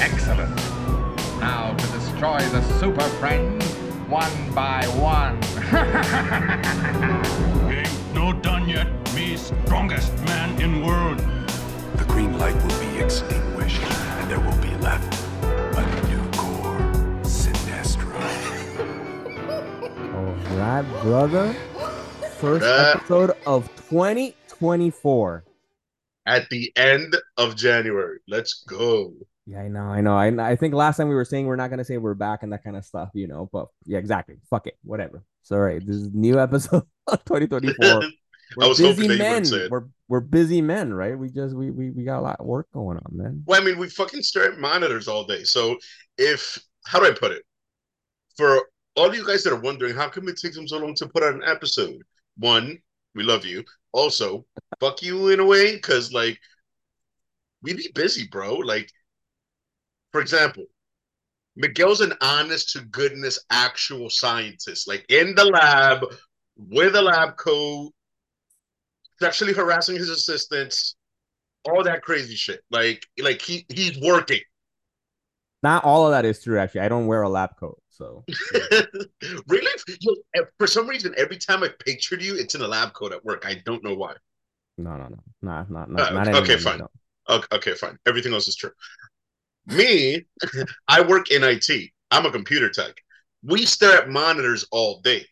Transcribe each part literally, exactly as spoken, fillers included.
excellent. Now to destroy the Super Friends one by one. Ain't no done yet, me strongest man in world. The green light will be extinguished, and there will be left a new core, Sinestro. All right, brother. First episode of twenty twenty-four. At the end of January. Let's go. Yeah, I know, I know. I, I think last time we were saying we're not going to say we're back and that kind of stuff, you know. But yeah, exactly. Fuck it. Whatever. It's all right. This is a new episode of twenty twenty-four. We're I was busy hoping men. Say it. We're we're busy men, right? We just we, we we got a lot of work going on, man. Well, I mean, we fucking stare at monitors all day. So if how do I put it? For all you guys that are wondering, how come it takes them so long to put out an episode? One, we love you. Also, fuck you in a way, because like we be busy, bro. Like, for example, Miguel's an honest to goodness actual scientist, like in the lab with a lab coat. Actually harassing his assistants, all that crazy shit. Like, like he he's working. Not all of that is true, actually. I don't wear a lab coat, so. Really? For some reason, every time I pictured you, it's in a lab coat at work. I don't know why. No, no, no, nah, nah, nah, uh, not not. Okay, fine. Okay, okay, fine. Everything else is true. Me, I work in I T. I'm a computer tech. We stare at monitors all day.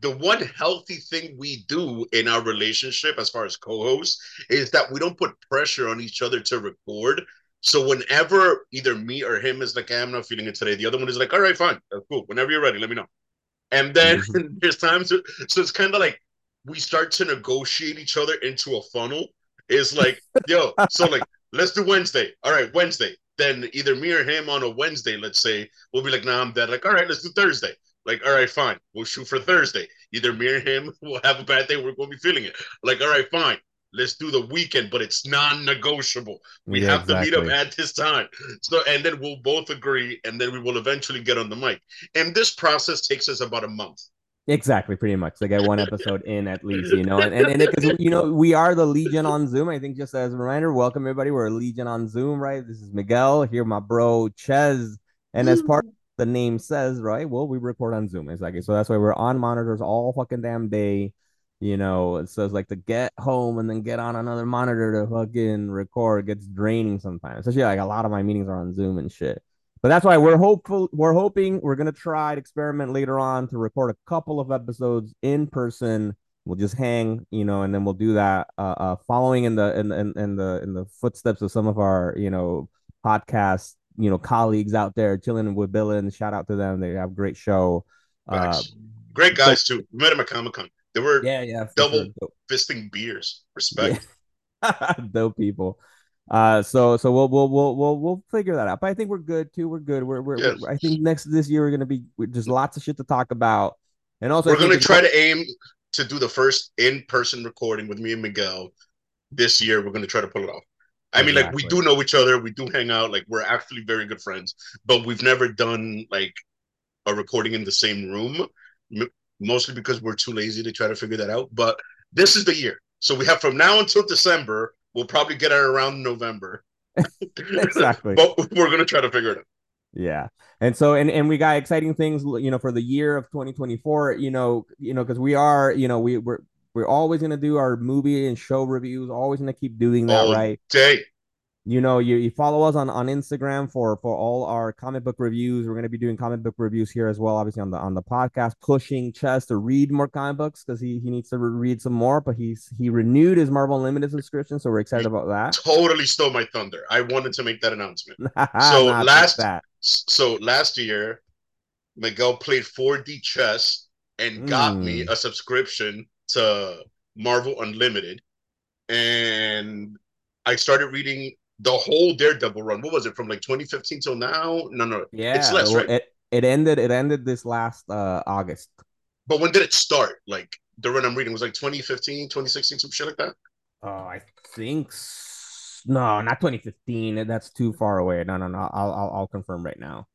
The one healthy thing we do in our relationship as far as co-hosts is that we don't put pressure on each other to record. So whenever either me or him is like, hey, I'm not feeling it today. The other one is like, all right, fine. That's cool. Whenever you're ready, let me know. And then mm-hmm. there's times. So it's kind of like we start to negotiate each other into a funnel. It's like, yo, so like, let's do Wednesday. All right, Wednesday. Then either me or him on a Wednesday, let's say, we'll be like, nah, I'm dead. Like, all right, let's do Thursday. Like, all right, fine. We'll shoot for Thursday. Either me or him will have a bad day. We're going to be feeling it. Like, all right, fine. Let's do the weekend, but it's non-negotiable. We yeah, have exactly. to meet up at this time. So, and then we'll both agree, and then we will eventually get on the mic. And this process takes us about a month. Exactly, pretty much. Like, I one episode in at least, you know. And, and, and it, you know, we are the Legion on Zoom. I think just as a reminder, welcome, everybody. We're Legion on Zoom, right? This is Miguel. Here, my bro, Chez. And as part of the name says, right? Well, we record on Zoom. It's like, so that's why we're on monitors all fucking damn day. You know, it says like to get home and then get on another monitor to fucking record. It gets draining sometimes. Especially like a lot of my meetings are on Zoom and shit. But that's why we're hopeful. We're hoping we're going to try to experiment later on to record a couple of episodes in person. We'll just hang, you know, and then we'll do that uh, uh following in the, in the, in the, in the footsteps of some of our, you know, podcasts. You know, colleagues out there chilling with Bill, and shout out to them. They have a great show. Uh, great guys so, too. We met them at Comic Con. They were yeah, yeah, double sure. fisting beers. Respect. Yeah. Dope people. Uh, so so we'll we'll we'll we'll we'll figure that out. But I think we're good too. We're good. We're we're. Yes. we're I think next this year we're gonna be just lots of shit to talk about, and also we're gonna try to aim to do the first in person recording with me and Miguel this year. We're gonna try to pull it off. I mean, exactly. like, we do know each other. We do hang out. Like, we're actually very good friends. But we've never done, like, a recording in the same room, m- mostly because we're too lazy to try to figure that out. But this is the year. So we have from now until December. We'll probably get it around November. Exactly. But we're going to try to figure it out. Yeah. And so, and, and we got exciting things, you know, for the year of twenty twenty-four, you know, you know, because we are, you know, we, we're. We're always going to do our movie and show reviews. Always going to keep doing that, all right? Day. You know, you, you follow us on, on Instagram for, for all our comic book reviews. We're going to be doing comic book reviews here as well, obviously, on the on the podcast. Pushing Chess to read more comic books because he, he needs to read some more. But he's he renewed his Marvel Unlimited subscription, so we're excited he about that. Totally stole my thunder. I wanted to make that announcement. so last that. So last year, Miguel played four D chess and got mm. me a subscription to Marvel Unlimited, and I started reading the whole Daredevil run. What was it, from like twenty fifteen till now? No, no, yeah, it's less, well, right? It, it ended. It ended this last uh, August. But when did it start? Like the run I'm reading was like twenty fifteen, twenty sixteen, some shit like that. Oh, I think no, not twenty fifteen. That's too far away. No, no, no. I'll, I'll, I'll confirm right now.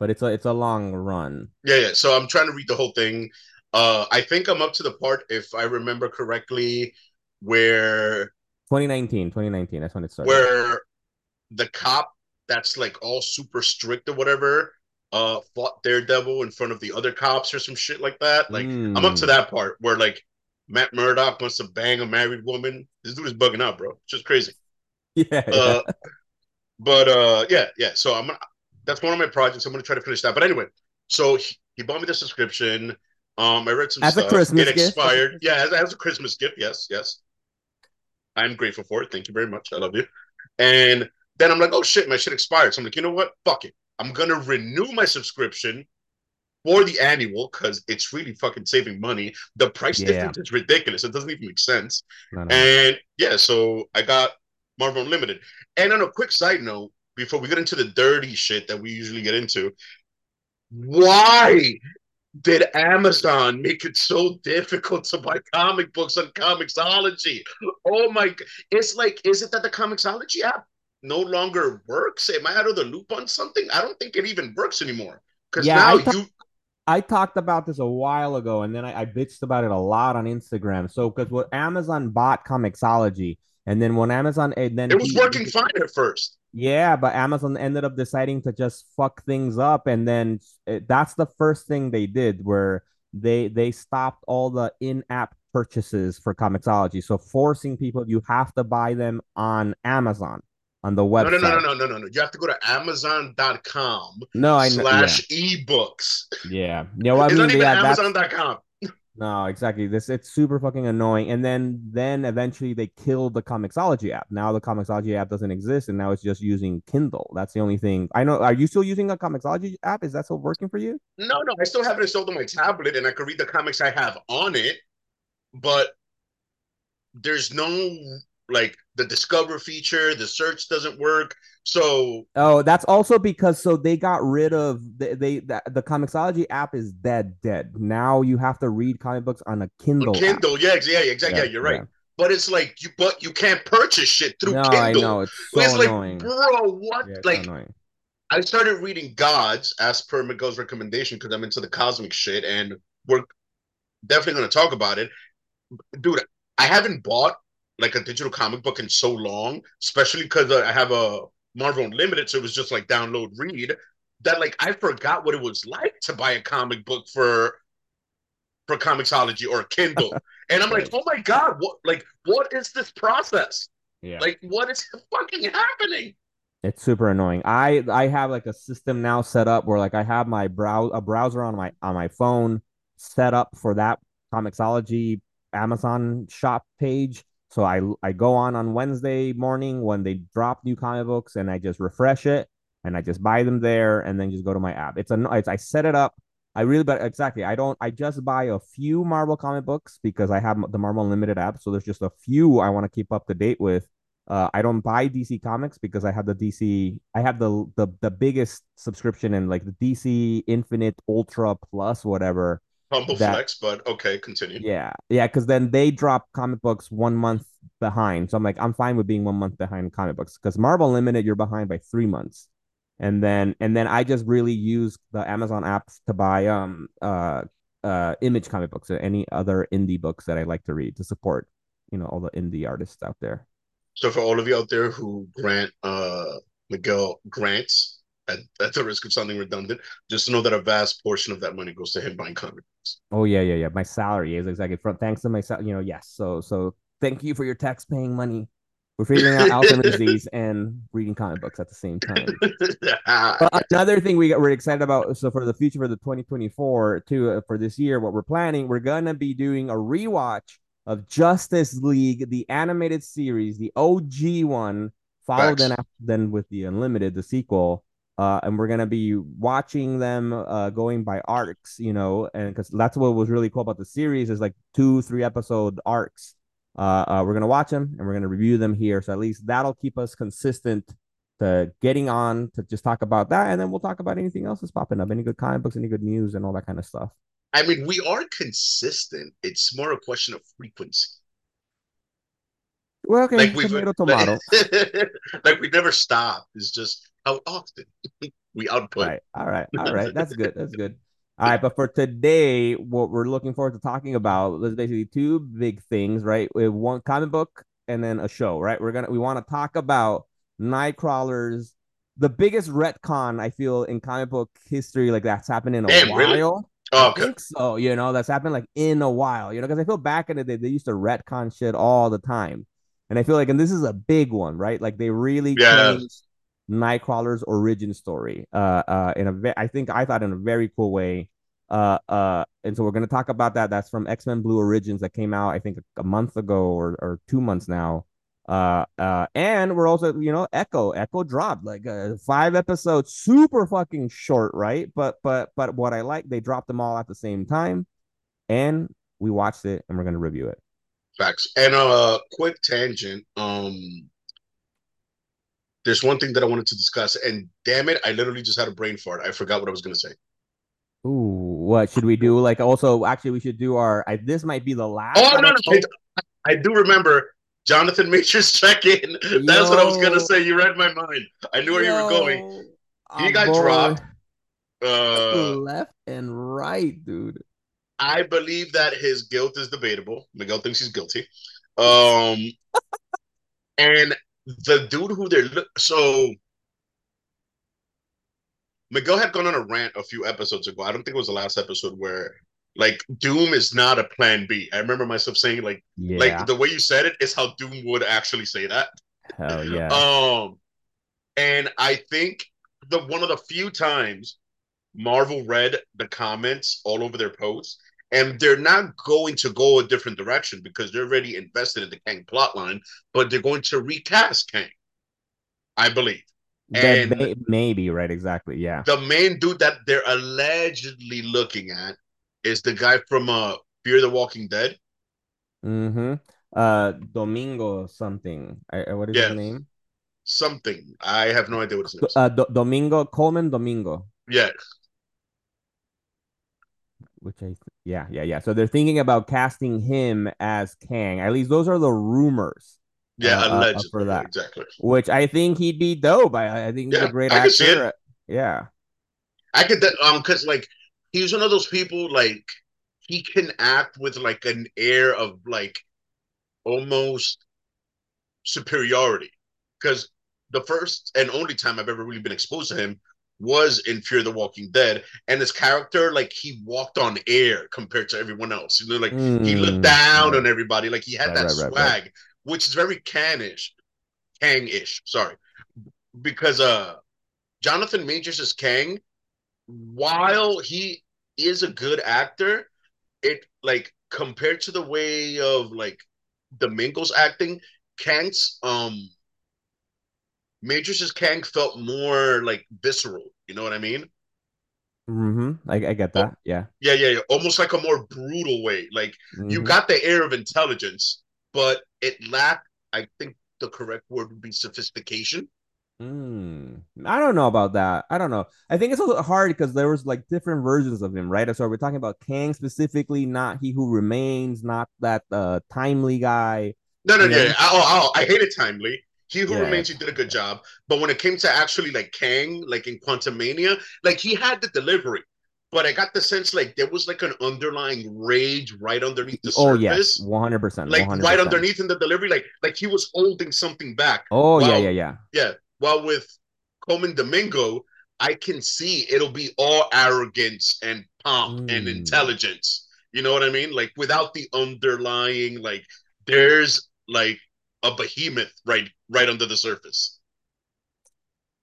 But it's a, it's a long run. Yeah, yeah. So I'm trying to read the whole thing. Uh, I think I'm up to the part, if I remember correctly, where twenty nineteen, twenty nineteen, that's when it started. Where the cop that's like all super strict or whatever, uh, fought Daredevil in front of the other cops or some shit like that. Like, mm. I'm up to that part where like Matt Murdock wants to bang a married woman. This dude is bugging out, bro. It's just crazy. Yeah. Uh, but uh, yeah, yeah. So I'm that's one of my projects. I'm gonna try to finish that. But anyway, so he, he bought me the subscription. Um, I read some as stuff. A Christmas it expired. Gift. Yeah, as, as a Christmas gift. Yes, yes. I'm grateful for it. Thank you very much. I love you. And then I'm like, oh shit, my shit expired. So I'm like, you know what? Fuck it. I'm gonna renew my subscription for the annual because it's really fucking saving money. The price yeah. difference is ridiculous. It doesn't even make sense. No, no. And yeah, so I got Marvel Unlimited. And on a quick side note, before we get into the dirty shit that we usually get into, why did Amazon make it so difficult to buy comic books on Comixology? Oh my, it's like, is it that the Comixology app no longer works? Am I out of the loop on something? I don't think it even works anymore. Because yeah, now I ta- you... I talked about this a while ago, and then I, I bitched about it a lot on Instagram. So, because what Amazon bought Comixology, and then when Amazon... and then It was he, working he, fine at first. Yeah, but Amazon ended up deciding to just fuck things up, and then it, that's the first thing they did, where they they stopped all the in-app purchases for Comixology. So, forcing people, you have to buy them on Amazon. On the website. No, no, no, no, no, no, no. You have to go to Amazon dot com no, I know, slash yeah. ebooks. Yeah. Yeah, well, I it's mean, not even yeah, Amazon dot com. No, exactly. This It's super fucking annoying. And then then eventually they killed the Comixology app. Now the Comixology app doesn't exist, and now it's just using Kindle. That's the only thing. I know. Are you still using a Comixology app? Is that still working for you? No, no. I still have it installed on my tablet, and I can read the comics I have on it, but there's no... like the discover feature, the search doesn't work. So oh, that's also because so they got rid of they, they the, the Comixology app is dead, dead. Now you have to read comic books on a Kindle. A Kindle, app. yeah, yeah, exactly. Yeah, yeah you're right. Yeah. But it's like you, but you can't purchase shit through no, Kindle. I know it's so it's annoying. Like, bro, what? Yeah, like, annoying. I started reading Gods as per Miguel's recommendation because I'm into the cosmic shit, and we're definitely going to talk about it, dude. I haven't bought like a digital comic book in so long, especially because I have a Marvel Unlimited, so it was just like download, read, that like I forgot what it was like to buy a comic book for for Comixology or Kindle. And I'm like, oh my God, what like what is this process? Yeah. Like what is fucking happening? It's super annoying. I I have like a system now set up where like I have my brow a browser on my on my phone set up for that Comixology Amazon shop page. So I I go on on Wednesday morning when they drop new comic books, and I just refresh it, and I just buy them there, and then just go to my app. It's a it's, I set it up. I really but exactly I don't I just buy a few Marvel comic books because I have the Marvel Unlimited app. So there's just a few I want to keep up to date with. Uh, I don't buy D C comics because I have the D C I have the the the biggest subscription in like the D C Infinite Ultra Plus whatever. Humble that, flex, but okay, continue. Yeah, yeah, because then they drop comic books one month behind. So I'm like, I'm fine with being one month behind comic books because Marvel Unlimited, you're behind by three months, and then and then I just really use the Amazon app to buy um uh uh Image comic books or any other indie books that I like to read to support you know all the indie artists out there. So for all of you out there who grant uh Miguel grants. At, at the risk of sounding redundant, just know that a vast portion of that money goes to him buying comic books. Oh yeah, yeah, yeah. My salary is exactly from thanks to my salary. You know, yes. So, so thank you for your tax-paying money. We're figuring out Alzheimer's disease and reading comic books at the same time. But another thing we got, we're excited about. So for the future, for the twenty twenty-four too, uh, for this year, what we're planning, we're gonna be doing a rewatch of Justice League, the animated series, the O G one, followed then after, then with the Unlimited, the sequel. Uh, and we're going to be watching them uh, going by arcs, you know, and because that's what was really cool about the series is like two, three episode arcs. Uh, uh, we're going to watch them and we're going to review them here. So at least that'll keep us consistent to getting on to just talk about that. And then we'll talk about anything else that's popping up, any good comic books, any good news and all that kind of stuff. I mean, we are consistent. It's more a question of frequency. Well, okay, like, tomato, tomato. Like we never stop. It's just how often we output. All right, all right, all right. That's good. That's good. All right, but for today, what we're looking forward to talking about is basically two big things, right? We have one comic book and then a show, right? We're gonna we want to talk about Nightcrawler's the biggest retcon, I feel, in comic book history, like that's happened in a Damn, while. Really? Oh, okay. I think so, you know, that's happened like in a while, you know, because I feel back in the day, they used to retcon shit all the time. And I feel like, and this is a big one, right? Like they really yeah. changed Nightcrawler's origin story uh, uh, in a ve- I think I thought in a very cool way. Uh, uh, and so we're going to talk about that. That's from X-Men Blue Origins that came out, I think, a, a month ago or, or two months now. Uh, uh, and we're also, you know, Echo, Echo dropped like uh, five episodes, super fucking short, right? But, but, but what I like, they dropped them all at the same time, and we watched it, and we're going to review it. Facts. And a uh, quick tangent. Um, there's one thing that I wanted to discuss, and damn it, I literally just had a brain fart. I forgot what I was going to say. Ooh, what should we do? Like, also, actually, we should do our. I, this might be the last. Oh no, no, I, I do remember Jonathan Majors check-in. That's what I was gonna say. You read my mind. I knew where Yo. you were going. He oh, got boy. dropped. Uh, Left and right, dude. I believe that his guilt is debatable. Miguel thinks he's guilty. Um, and the dude who they're so. Miguel had gone on a rant a few episodes ago. I don't think it was the last episode where, like, Doom is not a plan B. I remember myself saying, like, yeah. like the way you said it is how Doom would actually say that. Hell yeah. Um, and I think the one of the few times Marvel read the comments all over their posts, and they're not going to go a different direction because they're already invested in the Kang plotline, but they're going to recast Kang, I believe. And they, maybe, right, exactly, yeah. The main dude that they're allegedly looking at is the guy from uh, Fear the Walking Dead. Mm-hmm. Uh, Domingo something. I, what is yes. his name? Something. I have no idea what his name is. Uh, Do- Domingo, Coleman Domingo. Yes. Which I, th- yeah, yeah, yeah. So they're thinking about casting him as Kang. At least those are the rumors. Yeah, uh, allegedly, uh, for that. Exactly. Which I think he'd be dope. I, I think he's yeah, a great I actor. See it. Yeah, I could. Um, cause like he's one of those people. Like he can act with like an air of like almost superiority. Cause the first and only time I've ever really been exposed to him was in Fear the Walking Dead, and his character, like he walked on air compared to everyone else. You know, like mm. he looked down right. on everybody. Like he had right, that right, swag. Right, right. Which is very Kang-ish, Kang-ish, sorry. Because uh, Jonathan Majors is Kang. While he is a good actor, it, like, compared to the way of, like, Domingo's acting, Kang's, um, Majors' Kang felt more, like, visceral. You know what I mean? Mm-hmm. I, I get that, oh, yeah. yeah. Yeah, yeah, almost like a more brutal way. Like, mm-hmm. you got the air of intelligence, but it lacked, I think the correct word would be sophistication. Mm, I don't know about that. I don't know. I think it's a little hard because there was like different versions of him, right? So we're talking about Kang specifically, not He Who Remains, not that uh, Timely guy. No, no, you know? yeah. yeah. Oh, oh, I hated Timely. He Who yeah. Remains, he did a good job. But when it came to actually like Kang, like in Quantumania, like he had the delivery. But I got the sense like there was like an underlying rage right underneath the surface. Oh yes, one hundred percent. Like one hundred percent. Right underneath in the delivery, like like he was holding something back. Oh while, yeah, yeah, yeah. Yeah. While with Coleman Domingo, I can see it'll be all arrogance and pomp mm. and intelligence. You know what I mean? Like without the underlying, like there's like a behemoth right right under the surface.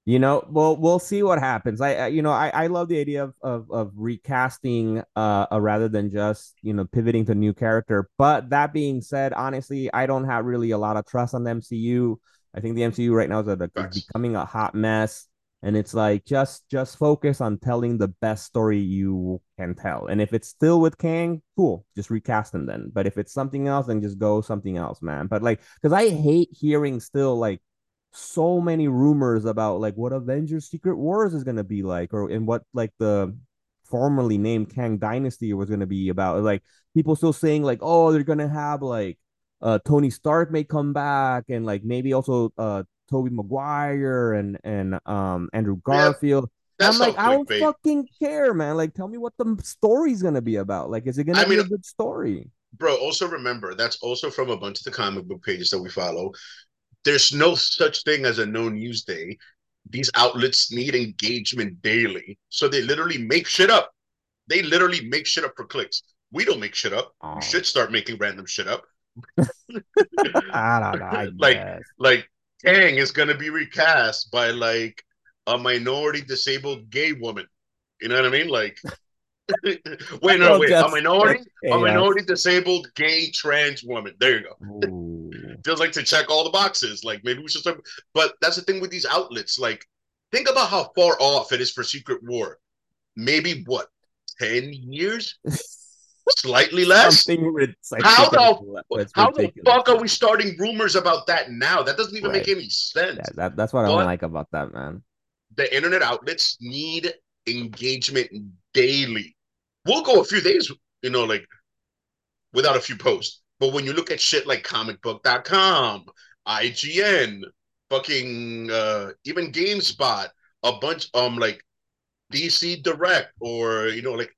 You know, well, we'll see what happens. I, I you know, I, I love the idea of of, of recasting uh, uh, rather than just, you know, pivoting to new character. But that being said, honestly, I don't have really a lot of trust on the M C U. I think the M C U right now is, a, is becoming a hot mess. And it's like, just just focus on telling the best story you can tell. And if it's still with Kang, cool, just recast him then. But if it's something else, then just go something else, man. But like, because I hate hearing still like, so many rumors about like what Avengers Secret Wars is going to be like, or and what like the formerly named Kang Dynasty was going to be about. Like people still saying like, oh, they're going to have like uh Tony Stark may come back, and like maybe also uh Tobey Maguire and and um Andrew Garfield. Yeah, I'm like, I don't clickbait. fucking care, man. Like, tell me what the story's going to be about. Like, is it going to be mean, a good story? Bro, also remember, that's also from a bunch of the comic book pages that we follow. There's no such thing as a no news day. these outlets need engagement daily. So they literally make shit up. They literally make shit up for clicks. We don't make shit up. Oh. We should start making random shit up. I don't know. I like, like Kang is going to be recast by like a minority disabled gay woman. You know what I mean? Like, wait, no, wait. A minority, a minority disabled gay trans woman. There you go. Feels like to check all the boxes. Like maybe we should start. But that's the thing with these outlets. Like, think about how far off it is for Secret War. Maybe what, ten years? Slightly less. Something, like, how the, how the fuck are we starting rumors about that now? That doesn't even right. make any sense. Yeah, that, that's what but I don't like about that, man. The internet outlets need engagement daily. We'll go a few days, you know, like without a few posts. But when you look at shit like comic book dot com, I G N, fucking uh, even GameSpot, a bunch um like D C Direct, or you know, like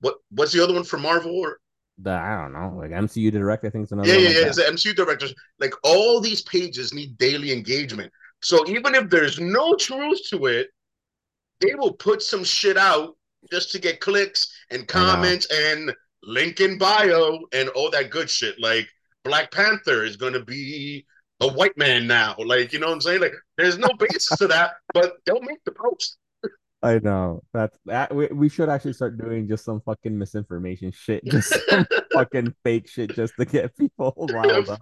What what's the other one for Marvel? Or the, I don't know, like M C U Direct, I think it's another. Yeah, one yeah, like yeah. It's the M C U Directors. Like all these pages need daily engagement. So even if there's no truth to it, they will put some shit out just to get clicks and comments and link in bio and all that good shit. Like Black Panther is gonna be a white man now. Like, you know what I'm saying? Like there's no basis to that, but they'll make the post. I know that's that. We, we should actually start doing just some fucking misinformation shit, just some fucking fake shit, just to get people riled up.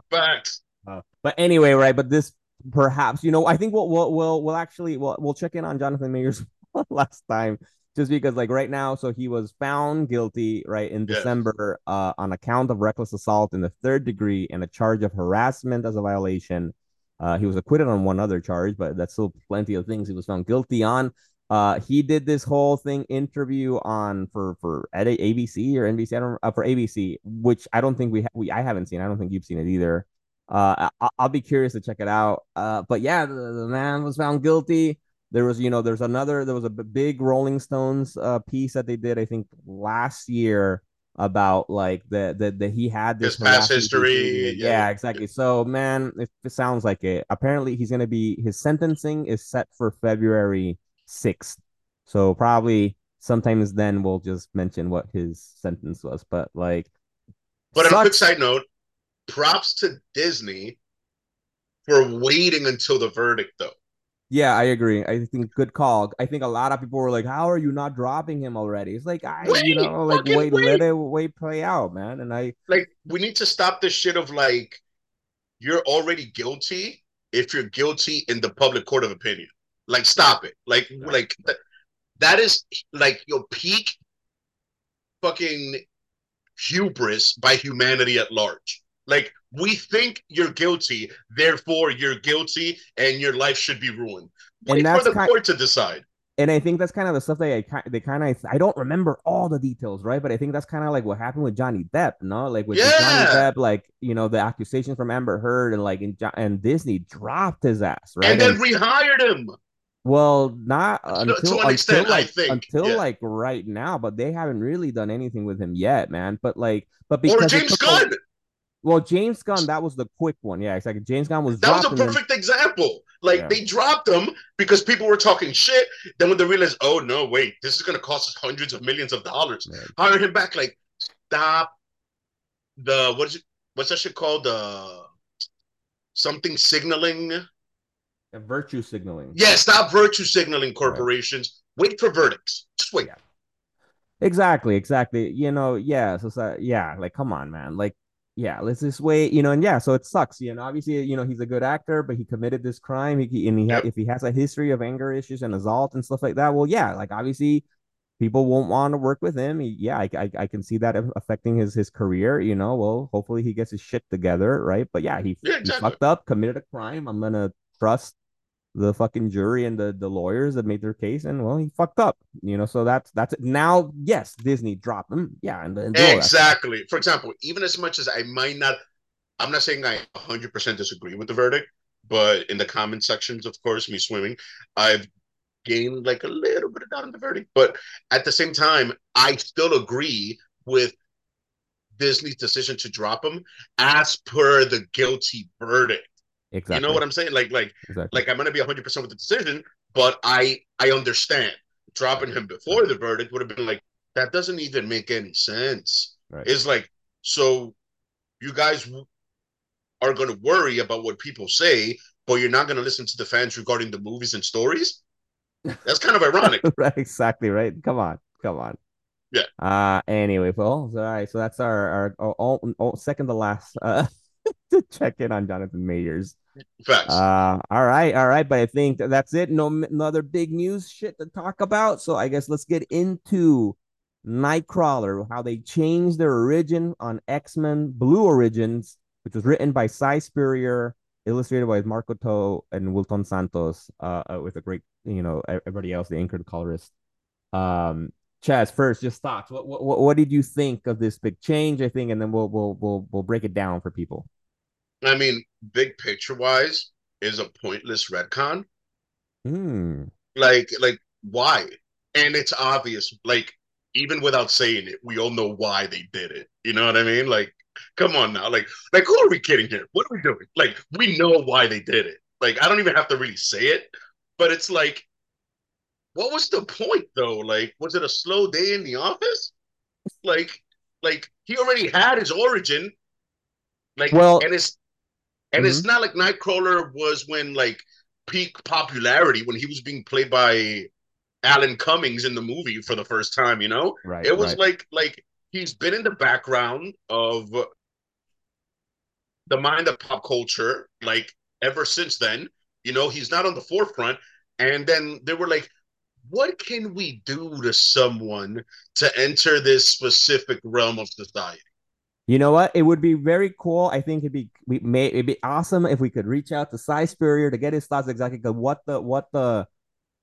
Uh, but anyway, right? But this, perhaps, you know, I think we'll we'll we'll, we'll actually we'll, we'll check in on Jonathan Majors last time, just because, like, right now, so he was found guilty, right, in yes. December, uh, on a count of reckless assault in the third degree and a charge of harassment as a violation. Uh, he was acquitted on one other charge, but that's still plenty of things he was found guilty on. Uh, he did this whole thing interview on for for at A B C or N B C, I don't, uh, for A B C, which I don't think we ha- we I haven't seen. I don't think you've seen it either. Uh, I- I'll be curious to check it out. Uh, but yeah, the, the man was found guilty. There was, you know, there's another there was a b- big Rolling Stones uh, piece that they did, I think, last year about like the that the, he had this his past history. Yeah, yeah, exactly. So man, it, it sounds like it. Apparently, he's gonna be his sentencing is set for February sixth, so probably sometimes then we'll just mention what his sentence was, but like but sucks. On a quick side note, props to Disney for waiting until the verdict though. Yeah, I agree. I think good call. I think a lot of people were like, how are you not dropping him already? It's like, I wait, you know, like wait, wait let it wait play out, man. And I like we need to stop this shit of like you're already guilty if you're guilty in the public court of opinion. Like, stop it. Like, no. like th- that is, like, your peak fucking hubris by humanity at large. Like, we think you're guilty, therefore you're guilty, and your life should be ruined. Wait for the court to decide. And I think that's kind of the stuff that I, they kind of, I don't remember all the details, right? But I think that's kind of like what happened with Johnny Depp, no? Like with yeah. Johnny Depp, like, you know, the accusations from Amber Heard and like, in, and Disney dropped his ass, right? And then and, rehired him. Well, not until, to an extent, until, like, I think. Until yeah. like right now, but they haven't really done anything with him yet, man. But like, but because or James Gunn. A, well, James Gunn, that was the quick one. Yeah, exactly. James Gunn was. That was a perfect him. example. Like yeah. they dropped him because people were talking shit. Then when they realized, oh no, wait, this is gonna cost us hundreds of millions of dollars. Yeah. Hired him back. Like, stop. The what is it? What's that shit called? Uh, something signaling. Virtue signaling. Yeah, stop virtue signaling corporations. Right. Wait for verdicts. Just wait. Yeah. Exactly, exactly. You know, yeah. So, so, yeah, like, come on, man. Like, yeah, let's just wait. You know, and yeah, so it sucks. You know, obviously, you know, he's a good actor, but he committed this crime. He and he yep. ha- if he has a history of anger issues and assault and stuff like that, well, yeah, like obviously, people won't want to work with him. He, yeah, I, I I can see that affecting his his career. You know, well, hopefully he gets his shit together, right? But yeah, he, yeah, exactly. he fucked up, committed a crime. I'm gonna trust the fucking jury and the, the lawyers that made their case, and well, he fucked up, you know. So that's that's it. Now, yes, Disney dropped him. Yeah, and, and exactly. For example, even as much as I might not, I'm not saying I one hundred percent disagree with the verdict, but in the comment sections, of course, me swimming, I've gained like a little bit of doubt on the verdict. But at the same time, I still agree with Disney's decision to drop him as per the guilty verdict. Exactly. You know what I'm saying? Like, like, exactly. like I'm going to be one hundred percent with the decision, but I, I understand. Dropping him before the verdict would have been like, that doesn't even make any sense. Right. It's like, so you guys are going to worry about what people say, but you're not going to listen to the fans regarding the movies and stories? That's kind of ironic. Right, exactly, right? Come on, come on. Yeah. Uh, anyway, folks, all right, so that's our, our, our all, all, second to last uh, to check in on Jonathan Majors. Facts. Uh, all right, all right, but I think that's it. No, no other big news shit to talk about, so I guess let's get into Nightcrawler, how they changed their origin on X-Men Blue Origins, which was written by Sai Spurrier, illustrated by Marco To and Wilton Santos, uh, with a great, you know, everybody else, the anchored colorist. Um, Chaz, first, just thoughts. What, what what did you think of this big change? I think, and then we'll we'll we'll we'll break it down for people. I mean, big picture wise, is a pointless retcon. Mm. Like like why? And it's obvious. Like even without saying it, we all know why they did it. You know what I mean? Like. Come on now, like, like who are we kidding here? What are we doing? Like, we know why they did it. Like, I don't even have to really say it, but it's like, what was the point though? Like, was it a slow day in the office? Like, like he already had his origin. Like, well, and it's and mm-hmm. it's not like Nightcrawler was when like peak popularity when he was being played by Alan Cummings in the movie for the first time. You know, right? It was right. like like. He's been in the background of the mind of pop culture, like, ever since then. You know, he's not on the forefront. And then they were like, what can we do to someone to enter this specific realm of society? You know what? It would be very cool. I think it'd be we may it'd be awesome if we could reach out to Sai Spurrier to get his thoughts exactly. What the what the...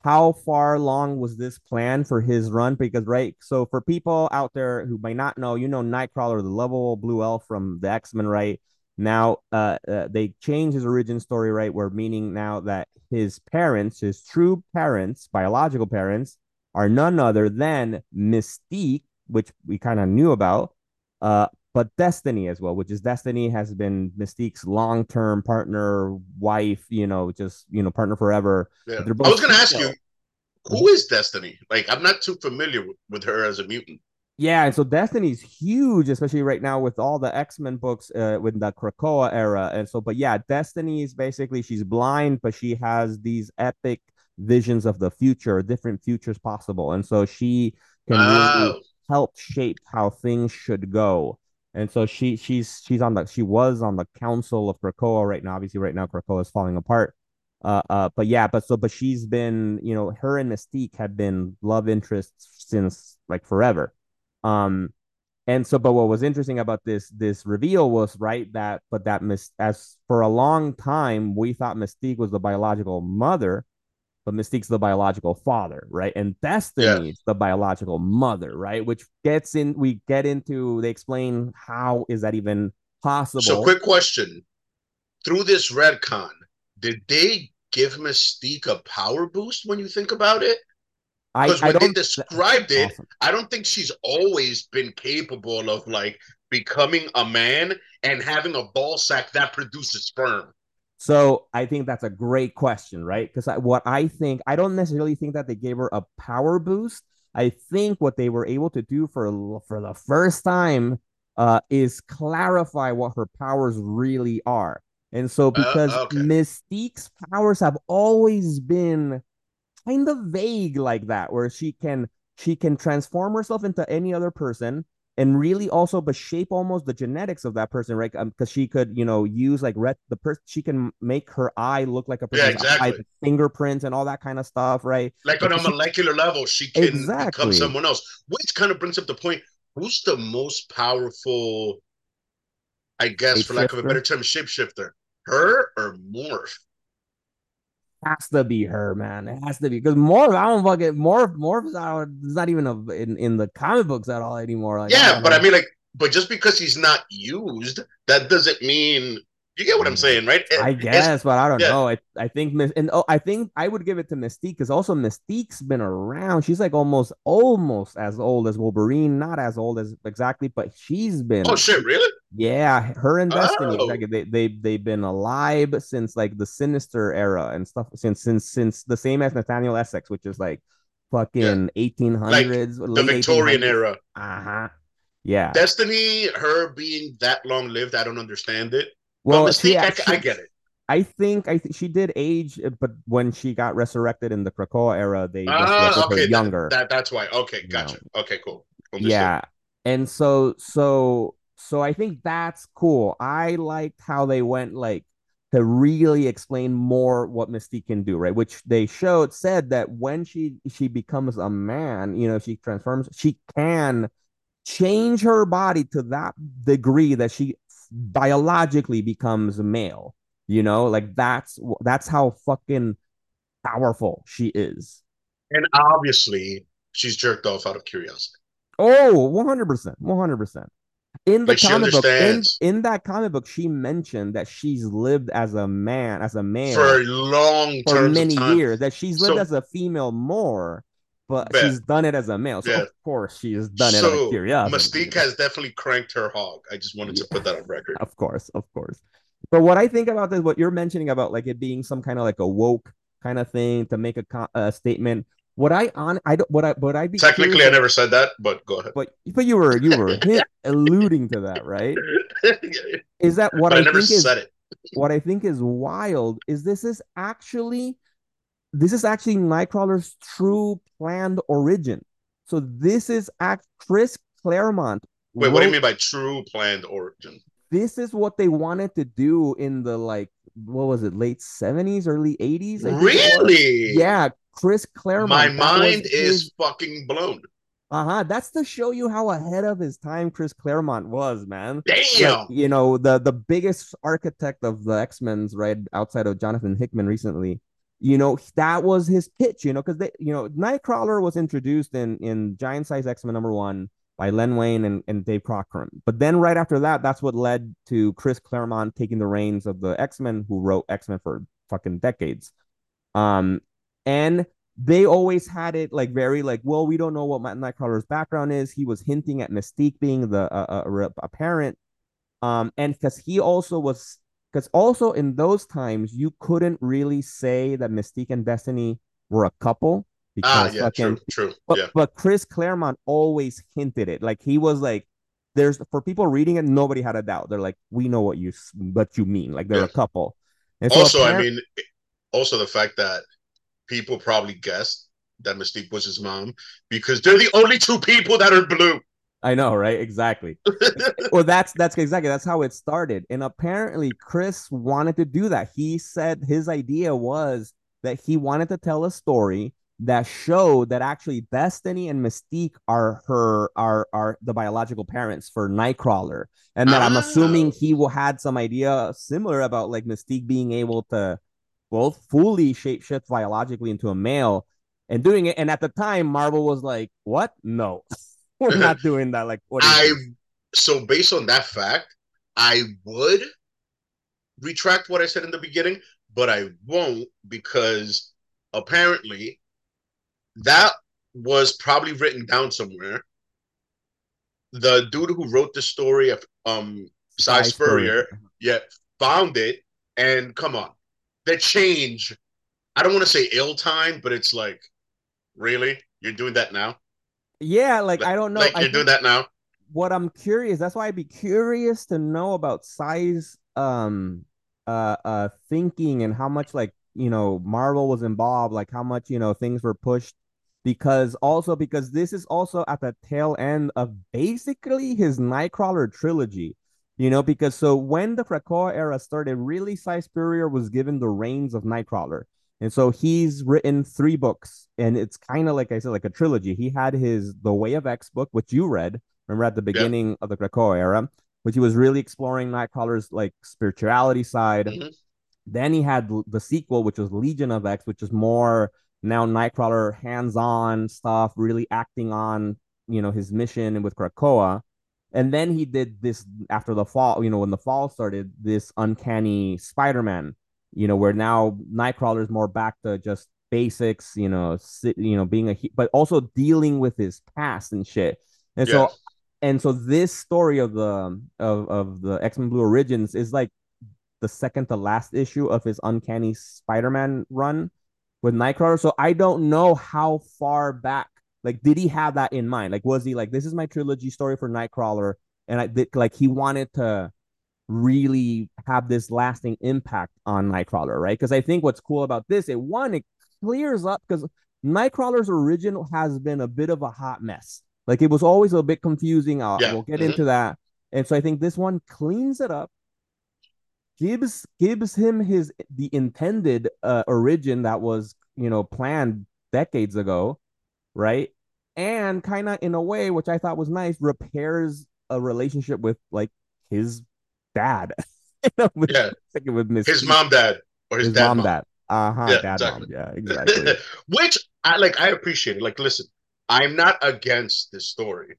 How far long was this plan for his run? Because, right, so for people out there who may not know, you know Nightcrawler, the lovable blue elf from the X-Men, right? Now, uh, uh, they changed his origin story, right? Where meaning now that his parents, his true parents, biological parents, are none other than Mystique, which we kind of knew about, uh, but Destiny as well, which is Destiny has been Mystique's long-term partner, wife, you know, just, you know, partner forever. Yeah. I was going to ask you, who is Destiny? Like, I'm not too familiar with, with her as a mutant. Yeah, and so Destiny's huge, especially right now with all the X-Men books uh, with the Krakoa era. And so, but yeah, Destiny is basically, she's blind, but she has these epic visions of the future, different futures possible. And so she can oh. really help shape how things should go. And so she she's she's on the she was on the council of Krakoa right now. Obviously, right now Krakoa is falling apart. Uh, uh, but yeah, but so but she's been, you know, her and Mystique have been love interests since like forever. Um, and so, but what was interesting about this this reveal was right that but that mis- as for a long time we thought Mystique was the biological mother, but Mystique's the biological father, right? And Destiny's yeah. the biological mother, right? Which gets in, we get into, they explain how is that even possible. So quick question. Through this retcon, did they give Mystique a power boost when you think about it? Because when I they described it, awesome. I don't think she's always been capable of like becoming a man and having a ball sack that produces sperm. So I think that's a great question, right? Because what I think, I don't necessarily think that they gave her a power boost. I think what they were able to do for, for the first time uh, is clarify what her powers really are. And so because uh, okay. Mystique's powers have always been kind of vague like that, where she can she can transform herself into any other person. And really also, but shape almost the genetics of that person, right? Because um, she could, you know, use like ret- the person. She can make her eye look like a person's yeah, exactly. eye, fingerprints and all that kind of stuff, right? Like but on a she- molecular level, she can exactly. become someone else. Which kind of brings up the point: who's the most powerful? I guess, shape for lack shifter? of a better term, shapeshifter, her or Morph? Has to be her, man. It has to be because Morph. I don't fucking Morph. Morph is not, not even a, in in the comic books at all anymore. Like, yeah, I but know. I mean, like, but just because he's not used, that doesn't mean You get what I'm saying, right? It, I guess, but I don't yeah. know. I, I think, and oh, I think I would give it to Mystique, because also Mystique's been around. She's like almost, almost as old as Wolverine, not as old as exactly, but she's been. Oh shit! Really? Yeah, her and Destiny, oh. like, they they they've been alive since like the Sinister era and stuff. Since since since the same as Nathaniel Essex, which is like fucking eighteen yeah. hundreds, like the Victorian eighteen hundreds. Era. Uh huh. Yeah. Destiny, her being that long lived, I don't understand it. Well, well Mystique, yeah, I, I get it. I think I think she did age, but when she got resurrected in the Krakoa era, they uh, okay, her younger. That, that, that's why. Okay, gotcha. Know. Okay, cool. Understood. Yeah, and so so so I think that's cool. I liked how they went like to really explain more what Mystique can do, right? Which they showed said that when she she becomes a man, you know, she transforms, she can change her body to that degree that she biologically becomes male, you know, like that's that's how fucking powerful she is. And obviously she's jerked off out of curiosity. Oh, one hundred percent, one hundred percent. In the like comic book, in, in that comic book, she mentioned that she's lived as a man, as a man for long, for many years. That she's lived so, as a female more, but bet. she's done it as a male. So bet. of course she has done so, it out of curiosity. Mystique has definitely cranked her hog. I just wanted yeah. to put that on record. Of course, of course. But what I think about this, what you're mentioning about like it being some kind of like a woke kind of thing to make a, a statement. What I on I don't what I but I be technically curious, I never said that, but go ahead. But but you were you were alluding to that, right? Is that what I, I never think said is, it? What I think is wild is this is actually this is actually Nightcrawler's true planned origin. So this is act Chris Claremont. Wait, wrote, what do you mean by true planned origin? This is what they wanted to do in the like what was it, late seventies, early eighties? Really? Yeah. Chris Claremont. My mind his... is fucking blown. Uh-huh. That's to show you how ahead of his time Chris Claremont was, man. Damn. Like, you know, the, the biggest architect of the X-Men's, right, outside of Jonathan Hickman recently. You know, that was his pitch, you know, because, they, you know, Nightcrawler was introduced in, in Giant Size X-Men number one by Len Wein and, and Dave Cockrum. But then right after that, that's what led to Chris Claremont taking the reins of the X-Men, who wrote X-Men for fucking decades. Um, And they always had it like very like, well, we don't know what Nightcrawler's background is. He was hinting at Mystique being the uh, uh, a parent. Um, and because he also was because also in those times, you couldn't really say that Mystique and Destiny were a couple. Because, ah, yeah, fucking, true, true. But, yeah. but Chris Claremont always hinted it like he was like there's for people reading it. Nobody had a doubt. They're like, we know what you what you mean. Like they're yeah. a couple. And so also, a parent, I mean, also the fact that people probably guessed that Mystique was his mom because they're the only two people that are blue. I know, right? Exactly. Well, that's that's exactly that's how it started. And apparently, Chris wanted to do that. He said his idea was that he wanted to tell a story that showed that actually Destiny and Mystique are her are are the biological parents for Nightcrawler, and that oh. I'm assuming he will had some idea similar about like Mystique being able to. Well, fully shapeshift biologically into a male and doing it. And at the time, Marvel was like, what? No, we're not doing that. Like, what I so based on that fact, I would retract what I said in the beginning, but I won't because apparently that was probably written down somewhere. The dude who wrote the story of um, Sai Spurrier yeah, found it and come on. The change, I don't want to say ill time, but it's like, really? You're doing that now? Yeah, like, like I don't know. Like, I you're doing that now? What I'm curious, that's why I'd be curious to know about Sai's um, uh, uh, thinking and how much, like, you know, Marvel was involved, like how much, you know, things were pushed. Because also, because this is also at the tail end of basically his Nightcrawler trilogy. You know, because so when the Krakoa era started, really Sai Spurrier was given the reins of Nightcrawler. And so he's written three books. And it's kind of like I said, like a trilogy. He had his The Way of X book, which you read, remember at the beginning yeah. of the Krakoa era, which he was really exploring Nightcrawler's like spirituality side. Mm-hmm. Then he had the sequel, which was Legion of X, which is more now Nightcrawler hands-on stuff, really acting on, you know, his mission and with Krakoa. And then he did this after the fall, you know, when the fall started, this Uncanny Spider-Man, you know, where now Nightcrawler is more back to just basics, you know, si- you know, being a, he- but also dealing with his past and shit. And yes. so, and so this story of the, of, of the X-Men Blue Origins is like the second to last issue of his Uncanny Spider-Man run with Nightcrawler. So I don't know how far back. Like, did he have that in mind? Like, was he like, this is my trilogy story for Nightcrawler, and I did, like, he wanted to really have this lasting impact on Nightcrawler, right? Because I think what's cool about this, it one, it clears up, because Nightcrawler's original has been a bit of a hot mess. Like, it was always a bit confusing. Uh, yeah. We'll get mm-hmm. into that. And so I think this one cleans it up, gives gives him his the intended uh, origin that was, you know, planned decades ago. Right. And kind of in a way, which I thought was nice, repairs a relationship with like his dad. with, yeah. Like, with Mystique. His mom, dad, or his, his dad, mom, mom, dad. Uh huh. Yeah, dad, exactly. Mom. Yeah, exactly. Which I like, I appreciate it. Like, listen, I'm not against this story.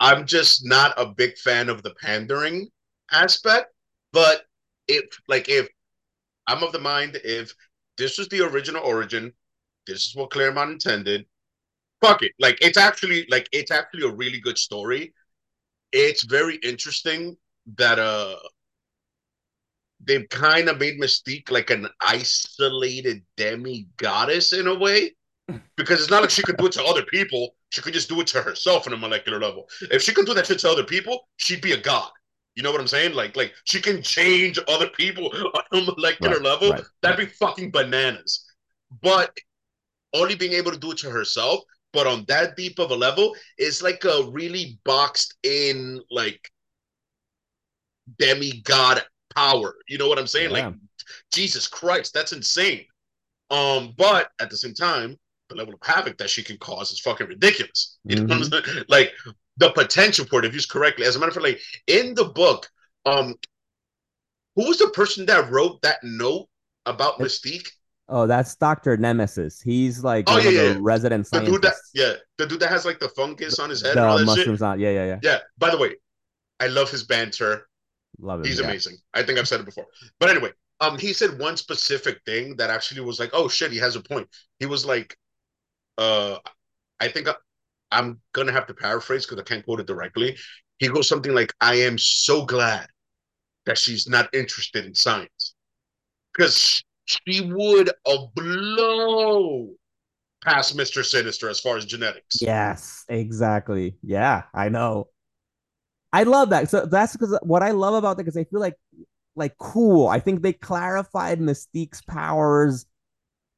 I'm just not a big fan of the pandering aspect. But if, like, if I'm of the mind, if this was the original origin, this is what Claremont intended. Fuck it. Like, it's actually like it's actually a really good story. It's very interesting that uh they've kind of made Mystique like an isolated demi-goddess in a way. Because it's not like she could do it to other people. She could just do it to herself on a molecular level. If she could do that shit to other people, she'd be a god. You know what I'm saying? Like, like she can change other people on a molecular right, level. Right. That'd be fucking bananas. But only being able to do it to herself, but on that deep of a level, it's like a really boxed in, like, demigod power. You know what I'm saying? Yeah. Like, Jesus Christ, that's insane. Um, but at the same time, the level of havoc that she can cause is fucking ridiculous. You mm-hmm. know what I'm saying? Like, the potential for it, if used correctly. As a matter of fact, like, in the book, um, who was the person that wrote that note about Mystique? Oh, that's Doctor Nemesis. He's like oh, one yeah, of the yeah. resident scientists. The dude that, yeah, the dude that has like the fungus on his head. The and all that mushrooms shit. on, yeah, yeah, yeah. Yeah. By the way, I love his banter. Love it. He's yeah. amazing. I think I've said it before, but anyway, um, he said one specific thing that actually was like, oh shit, he has a point. He was like, uh, I think I, I'm gonna have to paraphrase because I can't quote it directly. He goes something like, "I am so glad that she's not interested in science because." She would a blow past Mister Sinestro as far as genetics. Yes, exactly. Yeah, I know. I love that. So that's because what I love about that, because I feel like, like, cool. I think they clarified Mystique's powers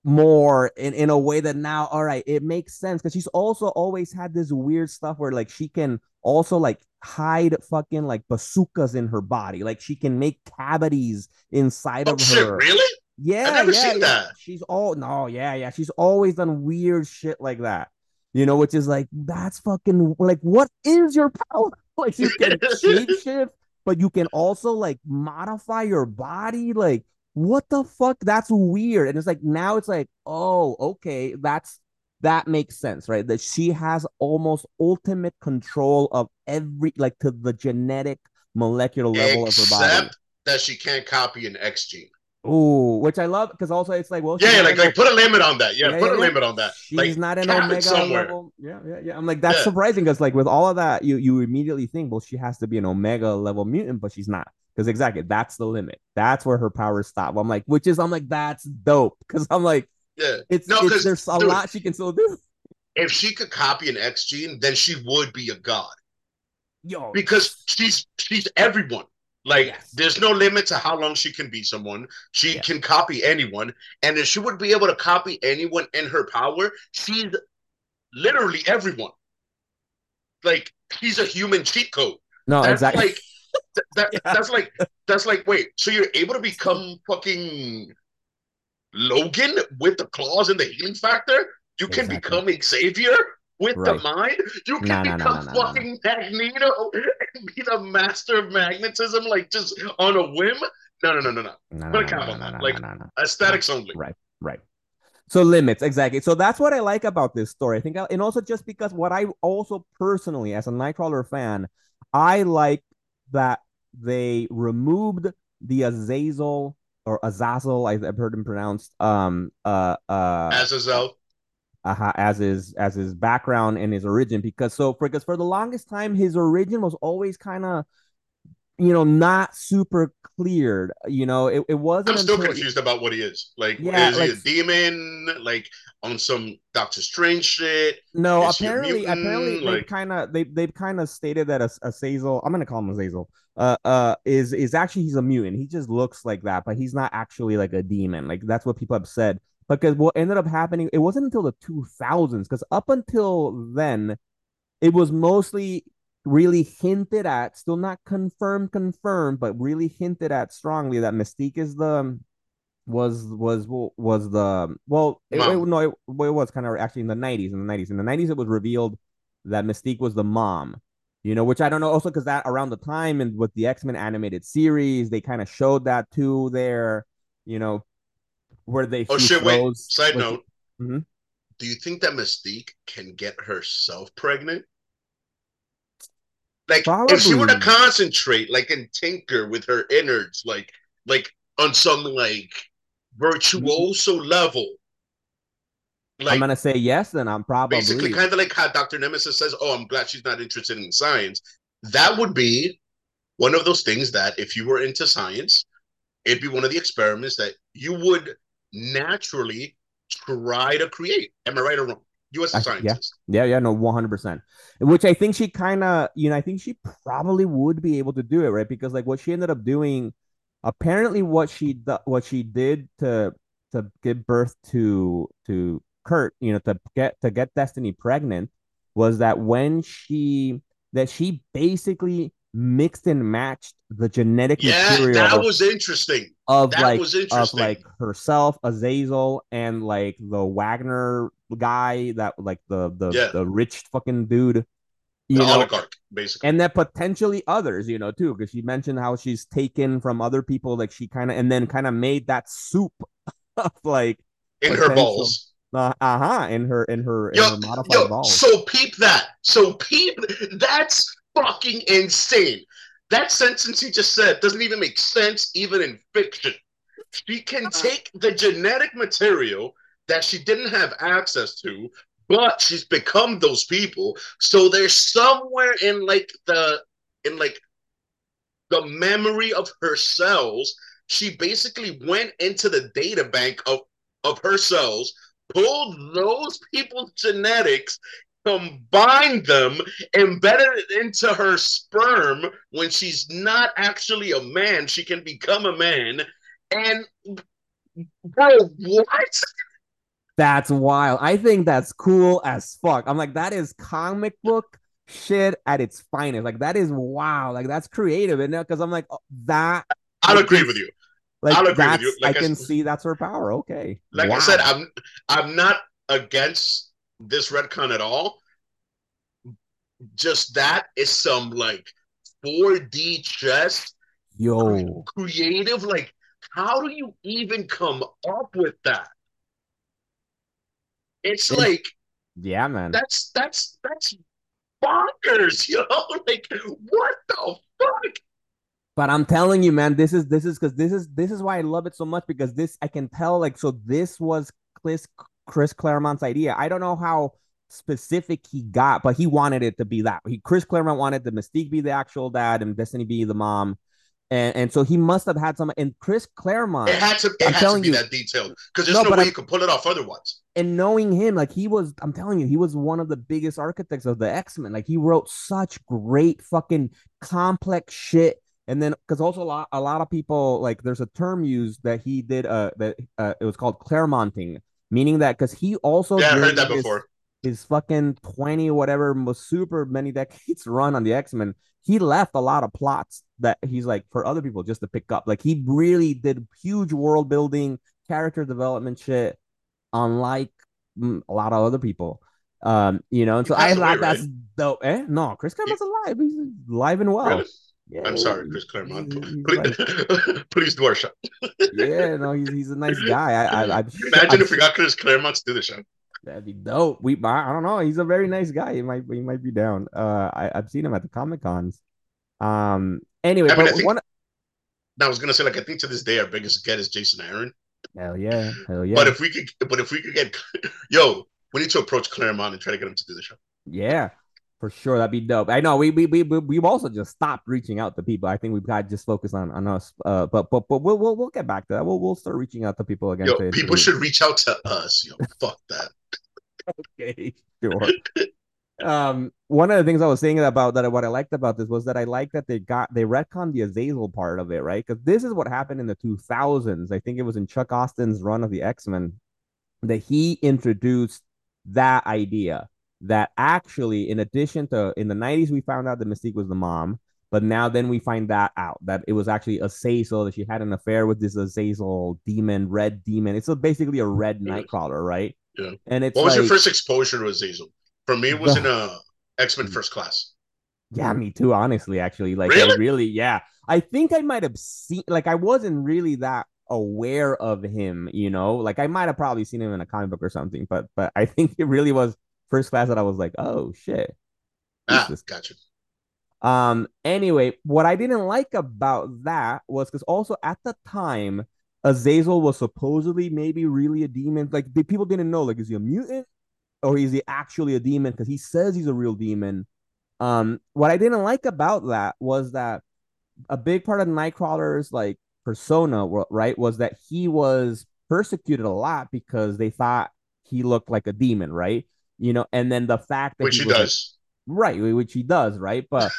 more in, in a way that now, all right, it makes sense. Because she's also always had this weird stuff where, like, she can also, like, hide fucking, like, bazookas in her body. Like, she can make cavities inside oh, of her. Shit, really? Yeah, I've never yeah, seen yeah. that. She's all no, yeah, yeah. She's always done weird shit like that, you know, which is like that's fucking like what is your power? Like you can shape shift, but you can also like modify your body. Like what the fuck? That's weird. And it's like now it's like oh, okay, that's that makes sense, right? That she has almost ultimate control of every like to the genetic molecular level Except of her body. Except that she can't copy an X gene. Ooh, which I love because also it's like, well, yeah, like, like put a limit on that. Yeah, yeah put yeah, a yeah. limit on that. She's like, not an omega level. Yeah, yeah, yeah. I'm like, that's yeah. surprising because, like, with all of that, you you immediately think, well, she has to be an omega level mutant, but she's not because exactly that's the limit. That's where her powers stop. I'm like, which is, I'm like, that's dope because I'm like, yeah, it's no, because there's a dude, lot she can still do. If she could copy an X gene, then she would be a god. Yo, because she's she's everyone. Like, yes. there's no limit to how long she can be someone. She yeah. can copy anyone. And if she would be able to copy anyone in her power, she's literally everyone. Like, she's a human cheat code. No, that's exactly. Like, that, yeah. That's like, that's like, wait, so you're able to become fucking Logan with the claws and the healing factor? You can exactly. become Xavier? With right. the mind, you can no, become no, no, no, fucking no, no. Magneto and be the master of magnetism, like just on a whim. No, no, no, no, no. no Put a cap no, on no, that, no, like no, no. aesthetics only. Right, right. So limits, exactly. So that's what I like about this story. I think, I, and also just because what I also personally, as a Nightcrawler fan, I like that they removed the Azazel or Azazel. I've heard him pronounced um uh uh Azazel. Uh-huh, as his as his background and his origin, because so for because for the longest time his origin was always kind of, you know, not super cleared. You know, it, it wasn't. I'm still confused it, about what he is. Like, yeah, is like, he a demon? Like on some Doctor Strange shit? No, is apparently, apparently like, they kind of they they've kind of stated that Azazel. I'm gonna call him Azazel. Uh, uh, is is actually he's a mutant. He just looks like that, but he's not actually like a demon. Like that's what people have said. Because what ended up happening, it wasn't until the two thousands, because up until then, it was mostly really hinted at, still not confirmed, confirmed, but really hinted at strongly that Mystique is the, was, was, was the, well, it, it, no, it, it was kind of actually in the nineties, in the nineties. In the nineties, it was revealed that Mystique was the mom, you know, which I don't know also because that around the time and with the X-Men animated series, they kind of showed that too there, you know. Where they oh shit! Wait. Side note: mm-hmm. Do you think that Mystique can get herself pregnant? Like, probably. If she were to concentrate, like, and tinker with her innards, like, like on some like virtuoso mm-hmm. level. Like, I'm gonna say yes, then I'm probably basically kind of like how Doctor Nemesis says, "Oh, I'm glad she's not interested in science." That would be one of those things that if you were into science, it'd be one of the experiments that you would naturally try to create. Am I right or wrong? You as a scientist. Yeah, yeah, yeah, no, one hundred percent. Which I think she kind of, you know, I think she probably would be able to do it, right? Because like what she ended up doing, apparently what she what she did to to give birth to to Kurt, you know, to get to get Destiny pregnant, was that when she that she basically mixed and matched the genetic yeah, material. Yeah, that was interesting. Of that like, was interesting. Of like herself, Azazel, and like the Wagner guy that like the the, yeah. the rich fucking dude, you the know, oligarch basically, and then potentially others, you know, too, because she mentioned how she's taken from other people, like she kind of and then kind of made that soup of like in her balls. Uh huh. In her in her yo, in her modified yo, balls. So peep that. So peep. That's fucking insane. That sentence he just said doesn't even make sense, even in fiction. She can take the genetic material that she didn't have access to, but she's become those people. So they're somewhere in like the in like the memory of her cells. She basically went into the data bank of, of her cells, pulled those people's genetics, combined them, embedded it into her sperm. When she's not actually a man, she can become a man. And bro, what? That's wild. I think that's cool as fuck. I'm like, that is comic book shit at its finest. Like, that is wow. Like, that's creative. And because I'm like, oh, that. I'll agree with you. Like, I'll agree with you. Like, I can I, see that's her power. Okay. Like wow. I said, I'm I'm not against this retcon at all. Just that is some like four D chess, yo, creative. Like, how do you even come up with that? It's like, yeah, man, that's that's that's bonkers, you know. Like, what the fuck? But I'm telling you, man, this is this is because this is this is why I love it so much, because this I can tell. Like, so this was Chris. Chris Claremont's idea. I don't know how specific he got, but he wanted it to be that. He, Chris Claremont wanted the Mystique be the actual dad and Destiny be the mom, and and so he must have had some. And Chris Claremont, it had to, it had to be you, that detailed, because there's no, no way I, you could pull it off otherwise. And knowing him, like he was, I'm telling you, he was one of the biggest architects of the X-Men. Like he wrote such great fucking complex shit. And then, because also a lot, a lot of people like there's a term used that he did. Uh, that uh, it was called Claremonting. Meaning that because he also yeah, I heard that his, before. His fucking twenty whatever most super many decades run on the X-Men, he left a lot of plots that he's like for other people just to pick up. Like he really did huge world building, character development shit, unlike mm, a lot of other people. Um, you know, and so I thought that's right? dope. Eh? No, Chris Claremont's yeah. alive. He's alive and well. Really? Yeah, I'm sorry, Chris Claremont. Please, like, please do our show. Yeah, no, he's he's a nice guy. I, I, I imagine I, if we got Chris Claremont to do the show. That'd be dope. We, I don't know. He's a very nice guy. He might, he might be down. Uh, I, I've seen him at the Comic Cons. Um. Anyway, I, mean, I, think, one... I was gonna say, like, I think to this day our biggest get is Jason Aaron. Hell yeah, hell yeah. But if we could, but if we could get, yo, we need to approach Claremont and try to get him to do the show. Yeah, for sure, that'd be dope. I know we we we we've also just stopped reaching out to people. I think we've got to just focus on on us. Uh, but but but we'll we'll, we'll get back to that. We'll we'll start reaching out to people again. Yo, people should reach out to us. Yo, fuck that. Okay, sure. Um, one of the things I was saying about that, what I liked about this was that I liked that they got they retconned the Azazel part of it, right? Because this is what happened in the two thousands. I think it was in Chuck Austin's run of the X-Men that he introduced that idea that actually, in addition to in the nineties, we found out that Mystique was the mom, but now then we find that out that it was actually Azazel, that she had an affair with this Azazel demon, red demon. It's basically a red Nightcrawler, right? Yeah. And it's what was like, your first exposure to Azazel? For me, it was in uh, X-Men First Class. Yeah, me too, honestly, actually. Like, really? I really, yeah. I think I might have seen, like, I wasn't really that aware of him, you know? Like, I might have probably seen him in a comic book or something, but but I think it really was First Class that I was like, oh, shit. Ah, Jesus. Gotcha. Um. Anyway, what I didn't like about that was because also at the time, Azazel was supposedly maybe really a demon. Like, the people didn't know, like, is he a mutant? Or is he actually a demon? Because he says he's a real demon. Um, what I didn't like about that was that a big part of Nightcrawler's like persona, right, was that he was persecuted a lot because they thought he looked like a demon, right? You know, and then the fact that which he, he was, does, like, right, which he does, right? But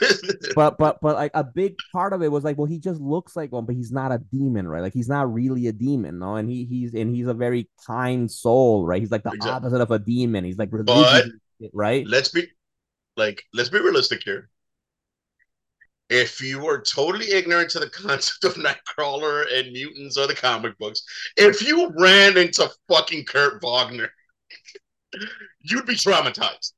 but but but like a big part of it was like, well, he just looks like one, but he's not a demon, right? Like he's not really a demon, no. And he he's and he's a very kind soul, right? He's like the exactly. opposite of a demon. He's like religious, but, right? Let's be like let's be realistic here. If you were totally ignorant to the concept of Nightcrawler and mutants or the comic books, if you ran into fucking Kurt Wagner, you'd be traumatized.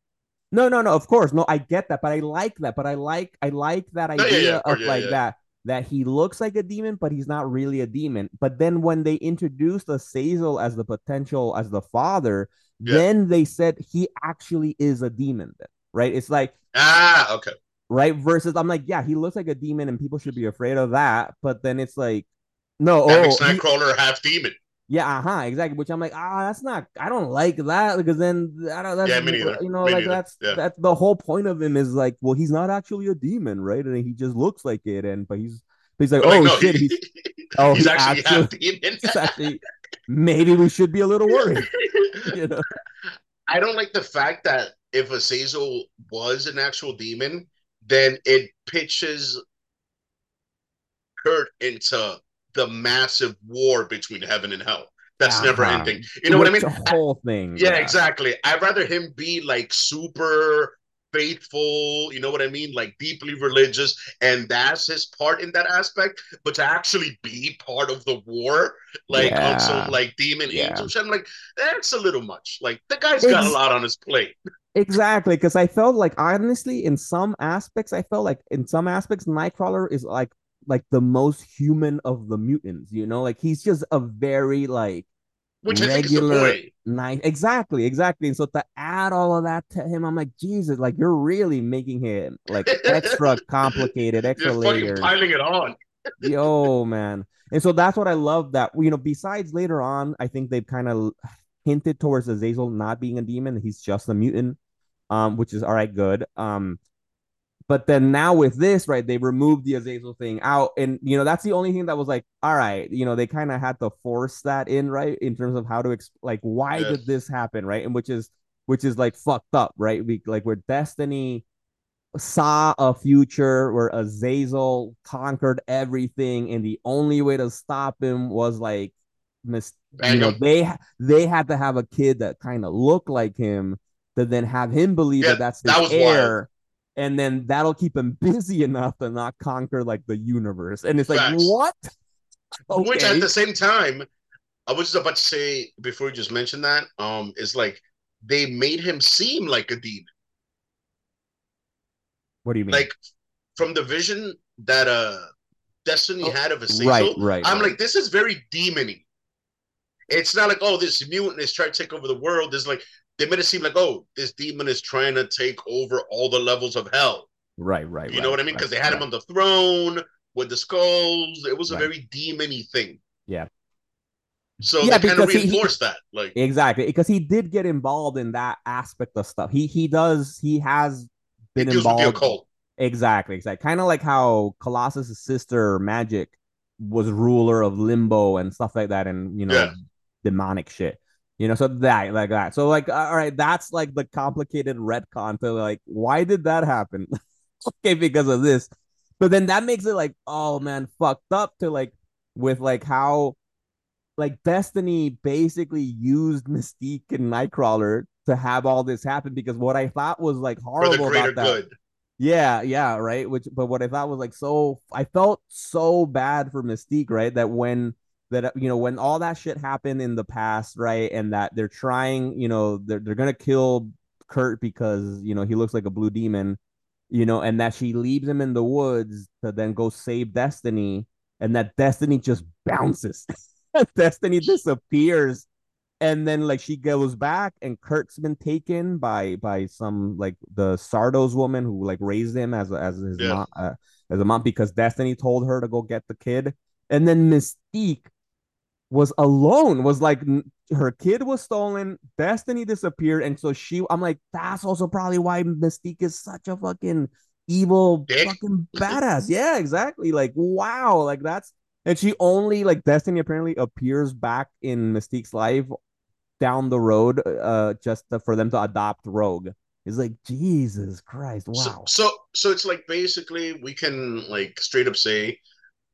No, no, no, of course. No, I get that, but I like that. But I like I like that idea oh, yeah, yeah. Oh, of yeah, like yeah. that, that he looks like a demon, but he's not really a demon. But then when they introduced Azazel as the potential, as the father, yeah. then they said he actually is a demon, then, right? It's like, ah, okay. Right? Versus, I'm like, yeah, he looks like a demon and people should be afraid of that. But then it's like, no. That oh, makes Nightcrawler half demon. Yeah, uh-huh, exactly. Which I'm like, ah, oh, that's not. I don't like that because then I don't. That's, yeah, me neither. You know, me like neither. that's yeah. that's the whole point of him is like, well, he's not actually a demon, right? And he just looks like it, and but he's but he's like, but oh like, no, shit, he's, oh, he's, he's actually, actually half demon. He's actually, maybe we should be a little worried. You know? I don't like the fact that if Azazel was an actual demon, then it pitches Kurt into the massive war between heaven and hell that's uh-huh. never ending, you know what I mean? The whole thing, yeah, yeah, exactly. I'd rather him be like super faithful, you know what I mean, like deeply religious, and that's his part in that aspect. But to actually be part of the war, like yeah. on some like demon yeah. angel shit, I'm like, that's a little much. Like the guy's got it's- a lot on his plate. Exactly, because I felt like honestly, in some aspects, I felt like in some aspects, Nightcrawler is like. like the most human of the mutants, you know, like he's just a very like Which regular nice exactly exactly and so to add all of that to him, I'm like, Jesus, like you're really making him like extra complicated, extra you're layer fucking piling it on. Yo, man. And so that's what I love, that, you know, besides later on I think they've kind of hinted towards Azazel not being a demon, he's just a mutant, um which is all right, good. um But then now with this, right, they removed the Azazel thing out. And, you know, that's the only thing that was like, all right, you know, they kind of had to force that in, right, in terms of how to, exp- like, why yes. did this happen, right? And which is, which is like, fucked up, right? We, like, where Destiny saw a future where Azazel conquered everything, and the only way to stop him was, like, mis- you know, they, they had to have a kid that kind of looked like him to then have him believe yeah, that that's the that heir. Wild. And then that'll keep him busy enough to not conquer, like, the universe. And it's like, Facts. What? Okay. Which, at the same time, I was just about to say, before you just mentioned that, um, is, like, they made him seem like a demon. What do you mean? Like, from the vision that uh, Destiny oh, had of Azazel, right, right, I'm right. like, this is very demon-y. It's not like, oh, this mutant is trying to take over the world. It's like... They made it seem like, oh, this demon is trying to take over all the levels of hell. Right, right. You right, know what I mean? Because right, they had right. him on the throne with the skulls. It was a right. very demon-y thing. Yeah. So yeah, they kind of reinforced he, that. Like exactly. Because he did get involved in that aspect of stuff. He he does, he has been involved. With the occult. Exactly, exactly. Kind of like how Colossus' sister, Magic, was ruler of Limbo and stuff like that, and you know, yeah. demonic shit. You know, so that, like that. So, like, all right, that's like the complicated retcon to like, why did that happen? Okay, because of this. But then that makes it like, oh man, fucked up to like, with like how, like, Destiny basically used Mystique and Nightcrawler to have all this happen, because what I thought was like horrible about that. Good. Yeah, yeah, right. Which, but what I thought was like, so, I felt so bad for Mystique, right? That when, that, you know, when all that shit happened in the past, right, and that they're trying, you know, they're they're gonna kill Kurt because, you know, he looks like a blue demon, you know, and that she leaves him in the woods to then go save Destiny, and that Destiny just bounces, Destiny disappears, and then like she goes back, and Kurt's been taken by by some like the Sardos woman who like raised him as as his yeah. mom, uh, as a mom, because Destiny told her to go get the kid, and then Mystique was alone, was like her kid was stolen, Destiny disappeared, and so she, I'm like, that's also probably why Mystique is such a fucking evil Dick. fucking badass. Yeah, exactly. Like, wow, like that's, and she only, like, Destiny apparently appears back in Mystique's life down the road, uh, just to, for them to adopt Rogue. It's like, Jesus Christ, wow. So, so, so it's like, basically we can like straight up say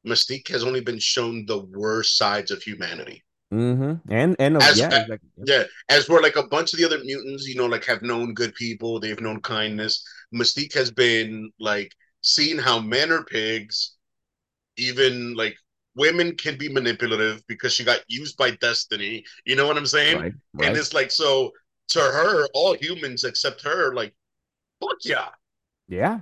Mystique has only been shown the worst sides of humanity. Mm-hmm. And, and as, yeah, exactly. yeah, as we're like a bunch of the other mutants, you know, like have known good people, they've known kindness. Mystique has been like seen how men are pigs, even like women can be manipulative because she got used by Destiny. You know what I'm saying? Right, right. And it's like, so to her, all humans except her, like, fuck yeah. Yeah,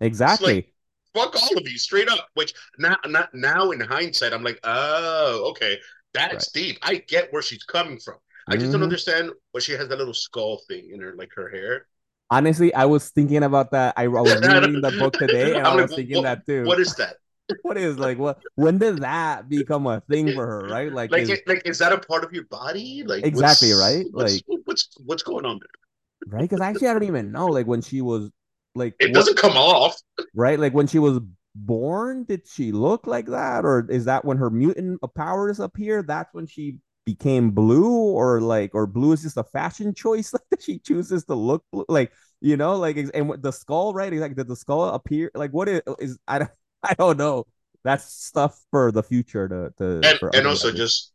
exactly. Fuck all of you, straight up. Which now, not now in hindsight, I'm like, oh, okay, that's right. deep. I get where she's coming from. I just mm-hmm. don't understand why she has that little skull thing in her, like her hair. Honestly, I was thinking about that. I, I was reading the book today, and I was like, thinking what, that too. What is that? What is like what? When did that become a thing for her? Right? Like, like, is, it, like is that a part of your body? Like, exactly what's, right? Like, what's, what's what's going on there? Right? Because actually, I don't even know. Like when she was. Like it doesn't what, come off, right? Like when she was born, did she look like that, or is that when her mutant powers appear? That's when she became blue, or like, or blue is just a fashion choice. Like she chooses to look blue, like you know, like and the skull, right? Like did the skull appear? Like what is? is I don't, I don't know. That's stuff for the future to to. And, and also, others. Just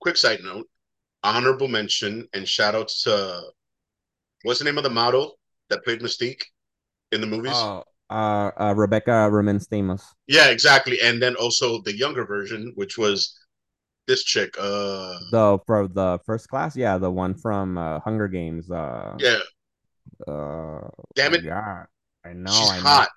quick side note, honorable mention and shout outs to what's the name of the model that played Mystique? In the movies, oh, uh, uh, Rebecca Romijn-Stamos. Yeah, exactly. And then also the younger version, which was this chick, uh, the from the First Class. Yeah, the one from uh, Hunger Games. Uh, yeah. Uh, Damn it! Yeah, I know. She's I know. hot.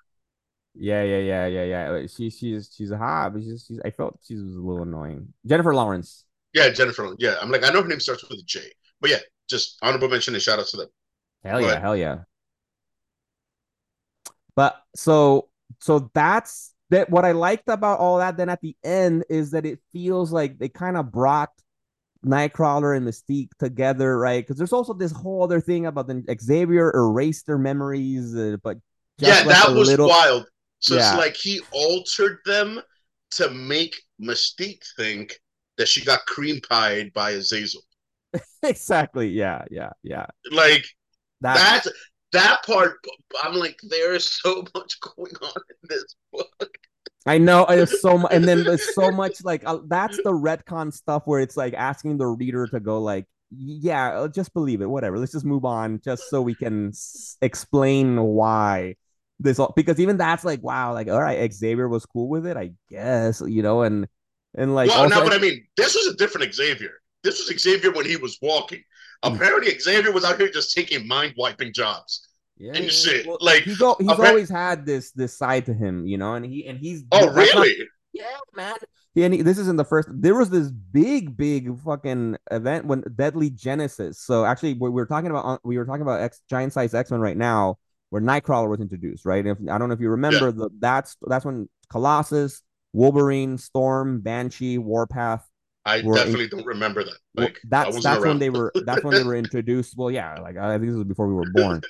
Yeah, yeah, yeah, yeah, yeah. She, she's she's hot, but she's, she's I felt she was a little annoying. Jennifer Lawrence. Yeah, Jennifer. Yeah, I'm like I know her name starts with a J, but yeah, just honorable mention and shout out to them. Hell Go yeah! Ahead. Hell yeah! But so so that's that. What I liked about all that then at the end is that it feels like they kind of brought Nightcrawler and Mystique together, right? Because there's also this whole other thing about the Xavier erased their memories, uh, but yeah, that was little... wild. So yeah. It's like he altered them to make Mystique think that she got cream pied by Azazel. Exactly. Yeah. Yeah. Yeah. Like that. That's... That part, I'm like, there is so much going on in this book. I know, it's so much, and then there's so much like uh, that's the retcon stuff where it's like asking the reader to go like, yeah, just believe it, whatever. Let's just move on, just so we can s- explain why this all. Because even that's like, wow, like all right, Xavier was cool with it, I guess, you know, and and like. Well, also, now what I mean, this was a different Xavier. This was Xavier when he was walking. Apparently, Xavier was out here just taking mind-wiping jobs yeah, and yeah. shit. Well, like he's, al- he's apparently- always had this this side to him, you know. And he and he's oh really not, yeah, man. Yeah, and he, this isn't the first. There was this big, big fucking event when Deadly Genesis. So actually, we were talking about we were talking about X Giant Size X-Men right now, where Nightcrawler was introduced, right? If I don't know if you remember, yeah. the, that's that's when Colossus, Wolverine, Storm, Banshee, Warpath. I definitely in- don't remember that. Like, well, that's that's around. when they were that's when they were introduced. Well, yeah, like I think this was before we were born.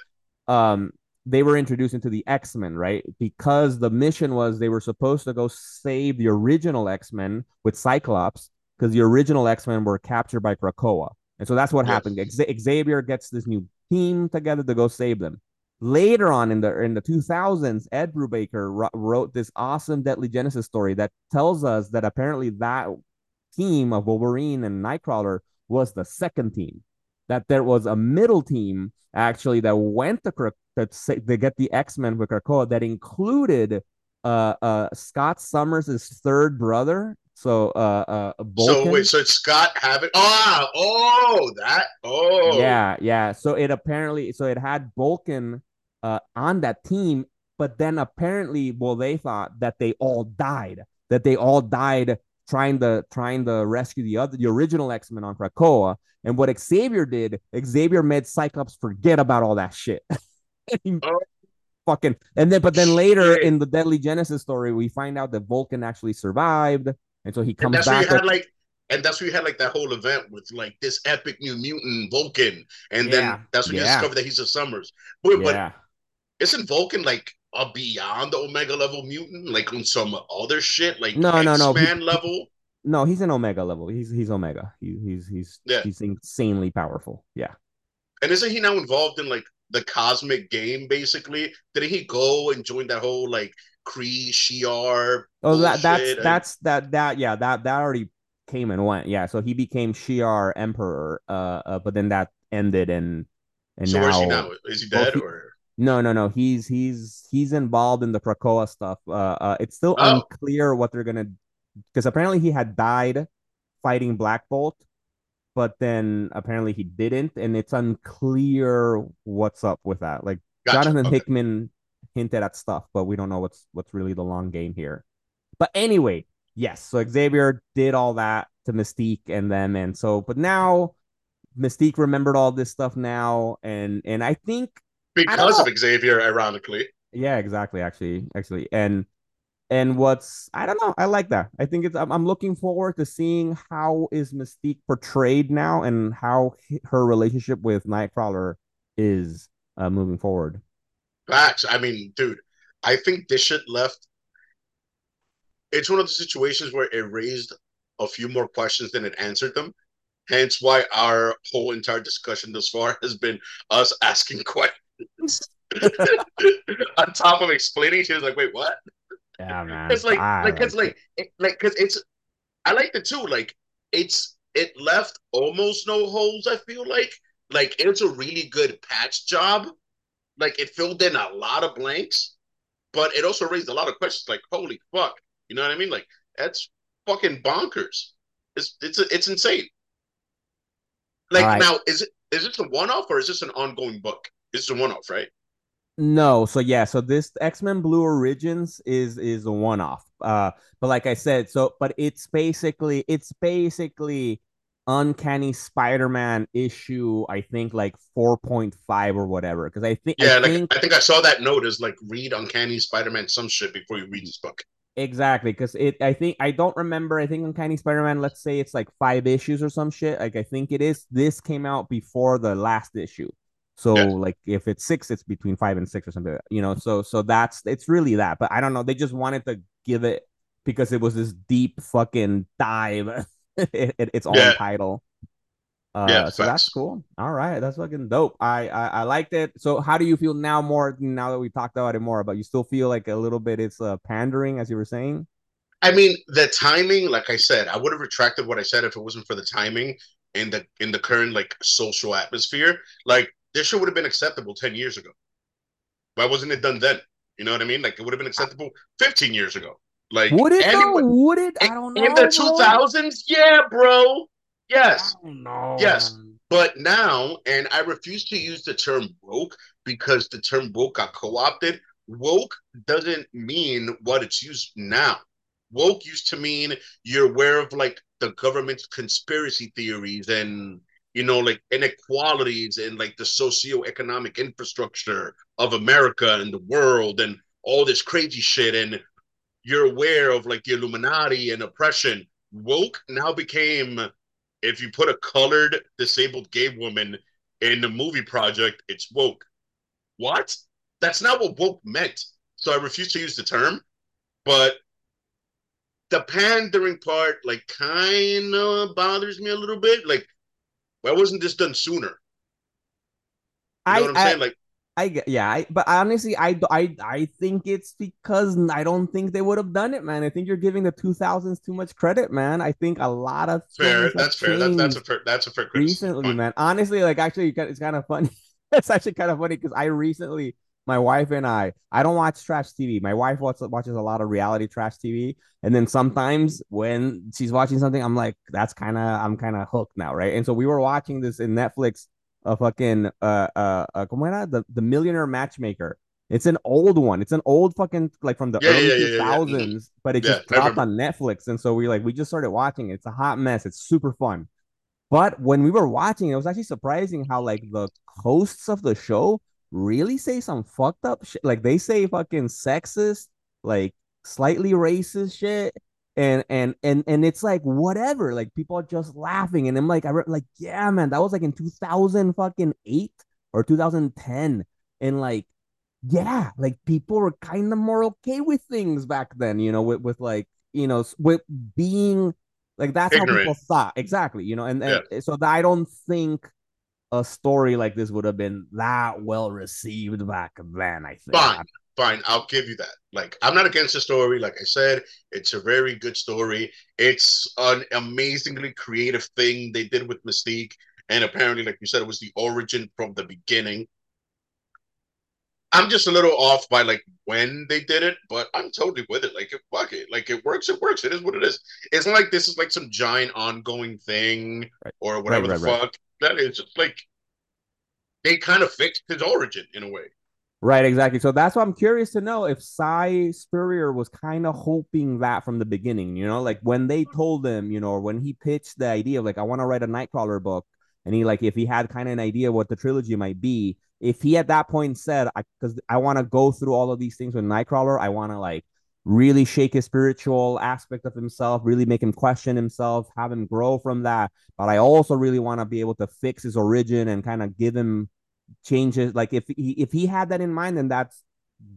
Um, they were introduced into the X-Men, right? Because the mission was they were supposed to go save the original X-Men with Cyclops, because the original X-Men were captured by Krakoa. And so that's what yes. happened. Xavier gets this new team together to go save them. Later on in the in the two thousands, Ed Brubaker wrote this awesome Deadly Genesis story that tells us that apparently that team of Wolverine and Nightcrawler was the second team. That there was a middle team, actually, that went to, to, to get the X-Men with Krakoa that included uh, uh, Scott Summers' third brother. So, uh, uh, Vulcan. So wait, so it's Scott Havoc. Ah, oh, that, oh, yeah, yeah. So it apparently, so it had Vulcan, uh, on that team, but then apparently, well, they thought that they all died, that they all died trying to, trying to rescue the other, the original X-Men on Krakoa. And what Xavier did, Xavier made Cyclops forget about all that shit. oh. Fucking, and then, but then later in the Deadly Genesis story, we find out that Vulcan actually survived. And so he comes and that's back. Where you had, like, and that's where you had like that whole event with like this epic new mutant Vulcan. And yeah, then that's when yeah. you discover that he's a Summers. But, yeah. but isn't Vulcan like a beyond the Omega level mutant? Like on some other shit? Like no, X-Man no, no. He, level? No, he's an Omega level. He's he's Omega. He, he's he's yeah. he's insanely powerful. Yeah. And isn't he now involved in like the cosmic game basically? Didn't he go and join that whole like Kree, Shiar. Oh, that, that's and... that's that that yeah that that already came and went. Yeah, so he became Shiar Emperor. Uh, uh but then that ended and and so now where is he now? Is he dead well, or he, no no no he's he's he's involved in the Krakoa stuff. Uh, uh it's still oh. unclear what they're gonna, because apparently he had died fighting Black Bolt, but then apparently he didn't, and it's unclear what's up with that. Like gotcha. Jonathan okay. Hickman hinted at stuff, but we don't know what's what's really the long game here. But anyway, yes, so Xavier did all that to Mystique and them, and so but now Mystique remembered all this stuff now, and and I think because I of Xavier, ironically. Yeah, exactly, actually, actually. And and what's I don't know, I like that. I think it's I'm, I'm looking forward to seeing how is Mystique portrayed now and how he, her relationship with Nightcrawler is uh, moving forward. Facts. I mean, dude, I think this shit left. It's one of the situations where it raised a few more questions than it answered them. Hence why our whole entire discussion thus far has been us asking questions. On top of explaining, she was like, wait, what? Yeah, man. It's like, ah, like, it's like, it, like, because it's, I liked it too. Like, it's, it left almost no holes, I feel like. Like, it's a really good patch job. Like, it filled in a lot of blanks, but it also raised a lot of questions. Like, holy fuck. You know what I mean? Like, that's fucking bonkers. It's it's it's insane. Like, right. Now, is it is this a one-off or is this an ongoing book? It's a one-off, right? No. So, yeah. So, this X-Men Blue Origins is is a one-off. Uh, but like I said, so, but it's basically, it's basically Uncanny Spider-Man issue, I think like four point five or whatever, because I think yeah I like think, I think I saw that note is like read Uncanny Spider-Man some shit before you read this book. Exactly, because it I think I don't remember I think Uncanny Spider-Man, let's say it's like five issues or some shit, like I think it is. This came out before the last issue, so yeah. Like if it's six, it's between five and six or something, you know, so so that's it's really that. But I don't know, they just wanted to give it because it was this deep fucking dive. It, it, it's all yeah. in title. Uh, yeah, so facts. That's cool. All right, that's fucking dope. I, I I liked it. So how do you feel now more, now that we talked about it more, but you still feel like a little bit it's uh, pandering, as you were saying? I mean, the timing, like I said, I would have retracted what I said if it wasn't for the timing in the in the current like social atmosphere. Like, this shit would have been acceptable ten years ago. Why wasn't it done then? You know what I mean? Like, it would have been acceptable fifteen years ago. Like, would it anyway, though? Would it? I don't know. In the two thousands? Yeah, bro. Yes. I don't know. Yes. But now, and I refuse to use the term woke because the term woke got co-opted. Woke doesn't mean what it's used now. Woke used to mean you're aware of, like, the government's conspiracy theories and you know, like inequalities and like the socioeconomic infrastructure of America and the world and all this crazy shit. And you're aware of like the Illuminati and oppression. Woke now became, if you put a colored disabled gay woman in the movie project, it's woke. What? That's not what woke meant. So I refuse to use the term. But the pandering part, like, kind of bothers me a little bit. Like, why wasn't this done sooner? You I, know what I'm I, saying? Like, I yeah, I, but honestly, I, I, I think it's because I don't think they would have done it, man. I think you're giving the two thousands too much credit, man. I think a lot of fair. That's fair. That's, that's a fair. That's a fair criticism. Recently, fine. Man. Honestly, like, actually, it's kind of funny. It's actually kind of funny because I recently, my wife and I, I don't watch trash T V. My wife watches, watches a lot of reality trash T V. And then sometimes when she's watching something, I'm like, that's kind of, I'm kind of hooked now, right? And so we were watching this in Netflix, a fucking, uh, uh, uh the, the Millionaire Matchmaker. It's an old one. It's an old fucking, like from the yeah, early yeah, yeah, two thousands, yeah, yeah. but it yeah, just dropped on Netflix. And so we like, we just started watching it. It's a hot mess. It's super fun. But when we were watching, it was actually surprising how like the hosts of the show really say some fucked up shit. Like they say fucking sexist, like slightly racist shit, and and and and it's like whatever. Like people are just laughing, and I'm like, I re- like yeah, man, that was like in two thousand fucking eight or two thousand ten, and like yeah, like people were kind of more okay with things back then, you know, with with like you know with being. Like, that's ignorant. How people thought. Exactly, you know? And, and yeah. so I don't think a story like this would have been that well-received back then, I think. Fine, fine. I'll give you that. Like, I'm not against the story. Like I said, it's a very good story. It's an amazingly creative thing they did with Mystique. And apparently, like you said, it was the origin from the beginning. I'm just a little off by, like, when they did it, but I'm totally with it. Like, fuck it. Like, it works, it works. It is what it is. It's not like this is, like, some giant ongoing thing right. or whatever right, right, the right. fuck. That is just, like, they kind of fixed his origin in a way. Right, exactly. So that's why I'm curious to know if Sai Spurrier was kind of hoping that from the beginning, you know? Like, when they told him, you know, or when he pitched the idea of, like, I want to write a Nightcrawler book, and he, like, if he had kind of an idea what the trilogy might be, if he at that point said, because I, I want to go through all of these things with Nightcrawler, I want to like really shake his spiritual aspect of himself, really make him question himself, have him grow from that. But I also really want to be able to fix his origin and kind of give him changes. Like if he, if he had that in mind, then that's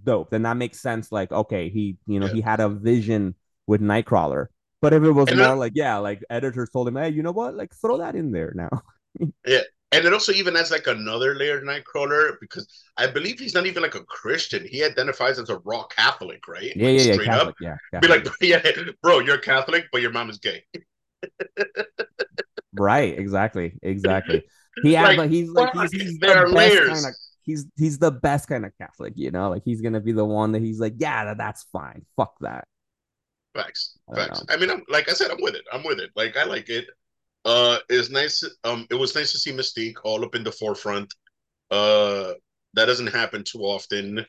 dope. Then that makes sense. Like, okay, he, you know, yeah. he had a vision with Nightcrawler. But if it was and more I- like, yeah, like editors told him, hey, you know what? Like throw that in there now. yeah. And it also even has like another layer of Nightcrawler because I believe he's not even like a Christian. He identifies as a raw Catholic, right? Yeah, like yeah, straight yeah, Catholic, up. Yeah, Catholic. Be like, yeah, bro, you're Catholic, but your mom is gay. right, exactly, exactly. He like, like he's like he's, he's there the are best layers. Kind of, he's he's the best kind of Catholic, you know. Like he's gonna be the one that he's like, yeah, that, that's fine. Fuck that. Facts, I facts. Know. I mean, I'm like I said, I'm with it. I'm with it. Like I like it. Uh, it's nice. Um, it was nice to see Mystique all up in the forefront. Uh, that doesn't happen too often,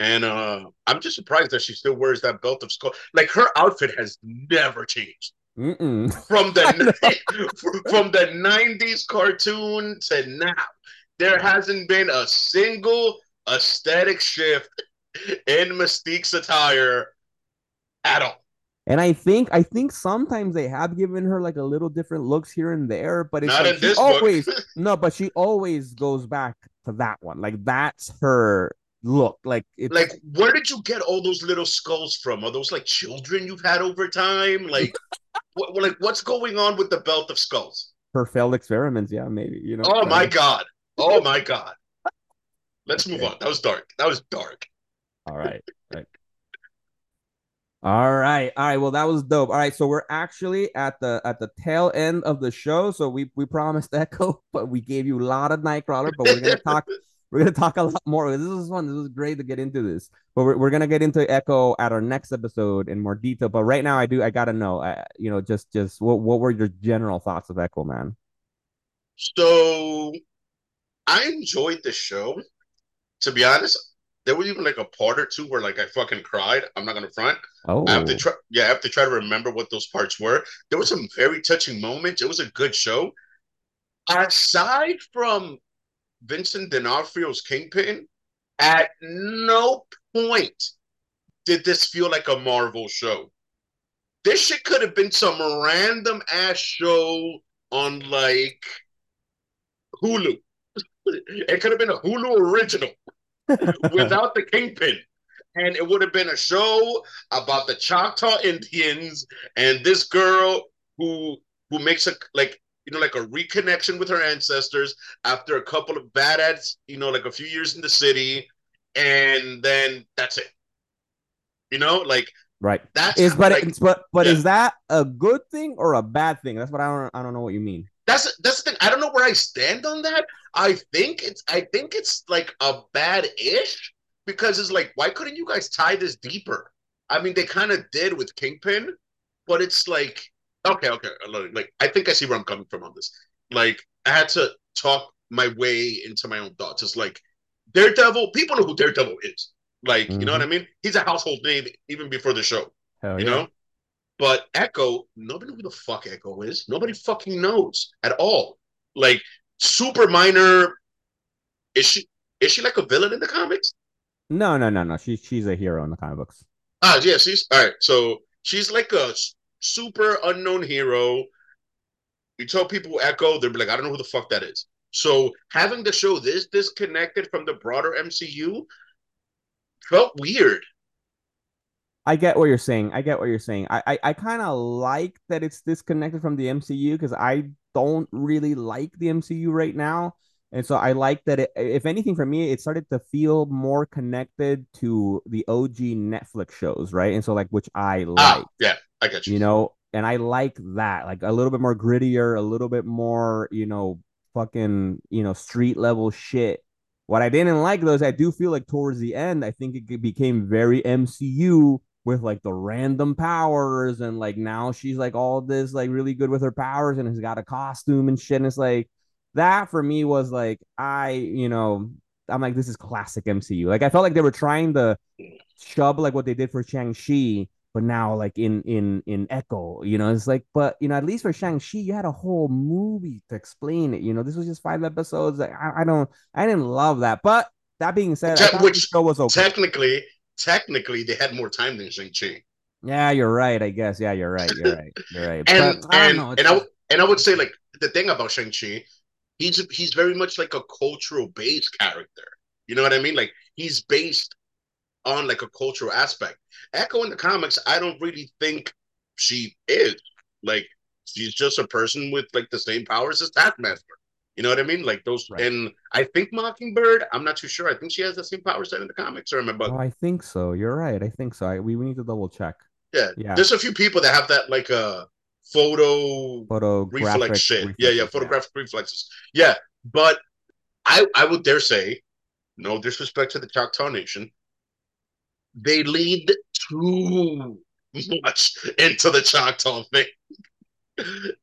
and uh, I'm just surprised that she still wears that belt of skull. Like her outfit has never changed Mm-mm. from the from the nineties cartoon to now. There hasn't been a single aesthetic shift in Mystique's attire at all. And I think I think sometimes they have given her like a little different looks here and there, but it's not like in this always book. No, but she always goes back to that one. Like that's her look. Like it's, like where did you get all those little skulls from? Are those like children you've had over time? Like what, like what's going on with the belt of skulls? Her failed experiments, yeah, maybe, you know. Oh right? my god. Oh my god. Let's okay. move on. That was dark. That was dark. All right. Right. All right. All right. Well, that was dope. All right. So we're actually at the at the tail end of the show. So we we promised Echo, but we gave you a lot of Nightcrawler, but we're going to talk. We're going to talk a lot more. This is fun. This is great to get into this, but we're, we're going to get into Echo at our next episode in more detail. But right now I do. I got to know, uh, you know, just just what, what were your general thoughts of Echo, man? So I enjoyed the show, to be honest. There was even like a part or two where like I fucking cried. I'm not gonna front. Oh, I have to try. Yeah, I have to try to remember what those parts were. There were some very touching moments. It was a good show. aside from Vincent D'Onofrio's Kingpin, at no point did this feel like a Marvel show. This shit could have been some random ass show on like Hulu. It could have been a Hulu original without the Kingpin. And it would have been a show about the Choctaw Indians and this girl who who makes a like you know like a reconnection with her ancestors after a couple of bad ads, you know, like a few years in the city, and then that's it. You know, like right. That's is, but like, but but yeah. Is that a good thing or a bad thing? That's what I don't I don't know what you mean. That's that's the thing. I don't know where I stand on that. I think it's I think it's like a bad-ish. Because it's like, why couldn't you guys tie this deeper? I mean, they kind of did with Kingpin, but it's like, okay, okay. Like, I think I see where I'm coming from on this. Like, I had to talk my way into my own thoughts. It's like, Daredevil, people know who Daredevil is. Like, mm-hmm. You know what I mean? He's a household name even before the show. Hell you yeah. know? But Echo, nobody knows who the fuck Echo is. Nobody fucking knows at all. Like, super minor. Is she, is she like a villain in the comics? No, no, no, no. She's she's a hero in the comic books. Ah, yeah, she's all right. So she's like a super unknown hero. You tell people Echo, they're like, I don't know who the fuck that is. So having the show this disconnected from the broader M C U felt weird. I get what you're saying. I get what you're saying. I I, I kind of like that it's disconnected from the M C U because I don't really like the M C U right now. And so I like that, it, if anything, for me, it started to feel more connected to the O G Netflix shows, right? And so, like, which I like. Ah, yeah, I get you. You know, and I like that. Like, a little bit more grittier, a little bit more, you know, fucking, you know, street-level shit. What I didn't like, though, is I do feel like towards the end, I think it became very M C U with, like, the random powers. And, like, now she's, like, all this, like, really good with her powers and has got a costume and shit. And it's like... That for me was like, I, you know, I'm like, this is classic M C U. Like, I felt like they were trying to shove like what they did for Shang-Chi, but now like in in in Echo, you know, it's like, but, you know, at least for Shang-Chi, you had a whole movie to explain it. You know, this was just five episodes. Like, I, I don't, I didn't love that. But that being said, Te- which the show was okay. Technically, technically, they had more time than Shang-Chi. Yeah, you're right, I guess. Yeah, you're right. You're right. You're right. and but, I and, don't know, and, I w- and I would say like the thing about Shang-Chi, He's he's very much like a cultural-based character. You know what I mean? Like, he's based on, like, a cultural aspect. Echo in the comics, I don't really think she is. Like, she's just a person with, like, the same powers as Taskmaster. You know what I mean? Like, those... Right. And I think Mockingbird, I'm not too sure. I think she has the same power set in the comics, or am I bugging? Oh, I think so. You're right. I think so. I, we, we need to double-check. Yeah. yeah. There's a few people that have that, like, uh... Photo reflex shit. Reflex, yeah, yeah, photographic yeah. reflexes. Yeah, but I I would dare say, no disrespect to the Choctaw Nation, they lead too much into the Choctaw thing.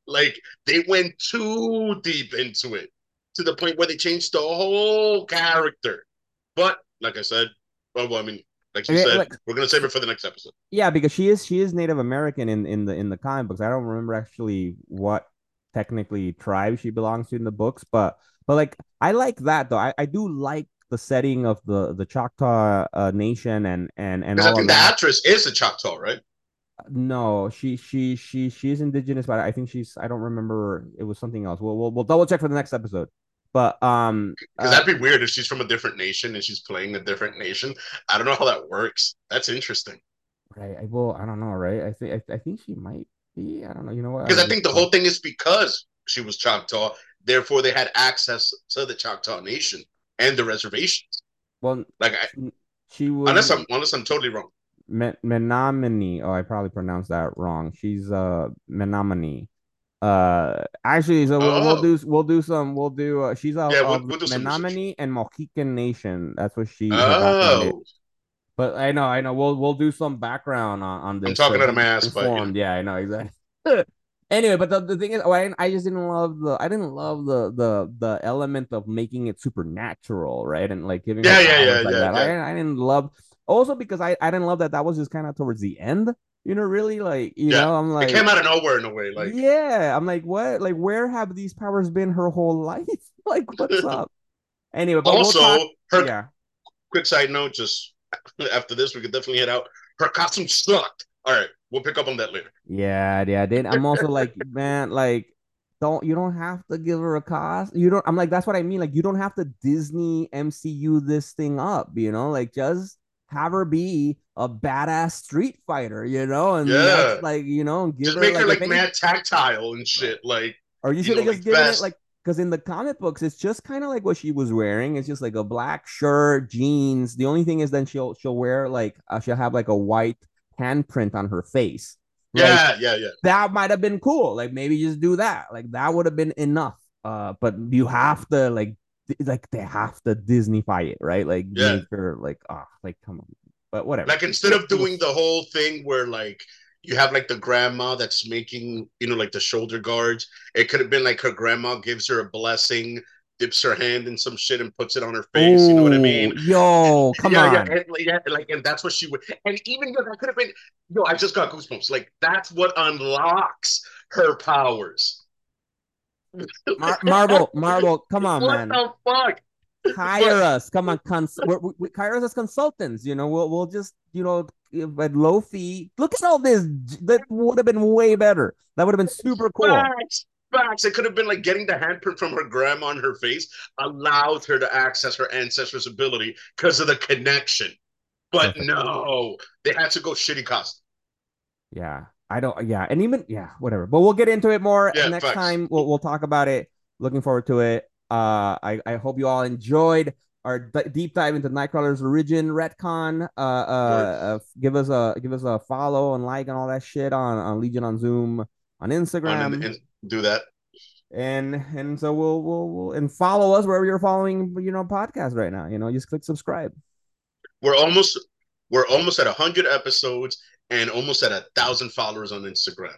Like, they went too deep into it, to the point where they changed the whole character. But, like I said, well, I mean, Like she okay, said, like, we're gonna save it for the next episode. Yeah, because she is she is Native American in, in the in the comic books. I don't remember actually what technically tribe she belongs to in the books, but but like I like that though. I, I do like the setting of the the Choctaw uh, Nation and and and all I think of the that. Actress is a Choctaw, right? No, she she she she's indigenous, but I think she's I don't remember it was something else. We'll we'll, we'll double check for the next episode. But um, uh, that'd be weird if she's from a different nation and she's playing a different nation. I don't know how that works. That's interesting. Right. I will. I don't know. Right. I think. I, I think she might be. I don't know. You know what? Because I, I think the whole thing is because she was Choctaw. Therefore, they had access to the Choctaw Nation and the reservations. Well, like I, she was unless I'm unless I'm totally wrong. Men- Menominee. Oh, I probably pronounced that wrong. She's uh Menominee. Uh, actually, so we'll, oh. we'll do we'll do some we'll do. Uh, she's out yeah, we'll, of we'll Menominee and Mohican Nation. That's what she. Oh. But I know, I know. We'll we'll do some background on, on this. I'm talking so out of my ass, but yeah. yeah, I know exactly. Anyway, but the, the thing is, oh, I I just didn't love the I didn't love the the the element of making it supernatural, right? And like giving yeah yeah yeah, like yeah, yeah. I, I didn't love also because I I didn't love that that was just kind of towards the end. You know, really, like, you yeah. know, I'm like, it came out of nowhere in a way. Like, yeah, I'm like, what? Like, where have these powers been her whole life? Like, what's up? Anyway, but also, we'll talk... her yeah. quick side note, just after this, we could definitely head out. Her costume sucked. All right, we'll pick up on that later. Yeah, yeah. Then I'm also like, man, like, don't you don't have to give her a cost. You don't. I'm like, that's what I mean. Like, you don't have to Disney M C U this thing up. You know, like, just have her be a badass street fighter, you know, and yeah. like, you know, give just her, make her like, like mad tactile and shit, like. Or you should have just given it like, because in the comic books, it's just kind of like what she was wearing. It's just like a black shirt, jeans. The only thing is, then she'll she'll wear like uh, she'll have like a white handprint on her face. Like, yeah, yeah, yeah. That might have been cool. Like maybe just do that. Like that would have been enough. Uh, but you have to like. Like they have to Disney-fy it, right? Like, yeah. make her, like, ah, oh, like, come on, but whatever. Like, instead of doing the whole thing where, like, you have like the grandma that's making, you know, like the shoulder guards, it could have been like her grandma gives her a blessing, dips her hand in some shit, and puts it on her face. Ooh, you know what I mean? Yo, come yeah, on, yeah, and, yeah, like, and that's what she would. And even yo, that could have been. Yo, I just got goosebumps. Like, that's what unlocks her powers. Mar- Marvel, Marvel, come on, what man! What the fuck? Hire what? us, come on, cons. We're, we, we hire us as consultants. You know, we'll we'll just you know at low fee. Look at all this. That would have been way better. That would have been super cool. Facts, facts. It could have been like getting the handprint from her grandma on her face allowed her to access her ancestors' ability because of the connection. But no, they had to go shitty costume. Yeah. I don't, yeah, and even, yeah, whatever. But we'll get into it more yeah, next facts. time. We'll we'll talk about it. Looking forward to it. Uh, I, I hope you all enjoyed our d- deep dive into Nightcrawler's origin retcon. Uh, uh, uh, give us a give us a follow and like and all that shit on, on Legion on Zoom on Instagram. On in, do that. And and so we'll we'll we'll and follow us wherever you're following, you know, podcasts right now. You know, just click subscribe. We're almost we're almost at a hundred episodes. And almost at a thousand followers on Instagram.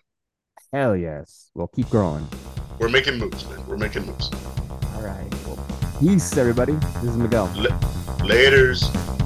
Hell yes. We'll keep growing. We're making moves, man. We're making moves. All right. Well, peace, everybody. This is Miguel. L- Laters.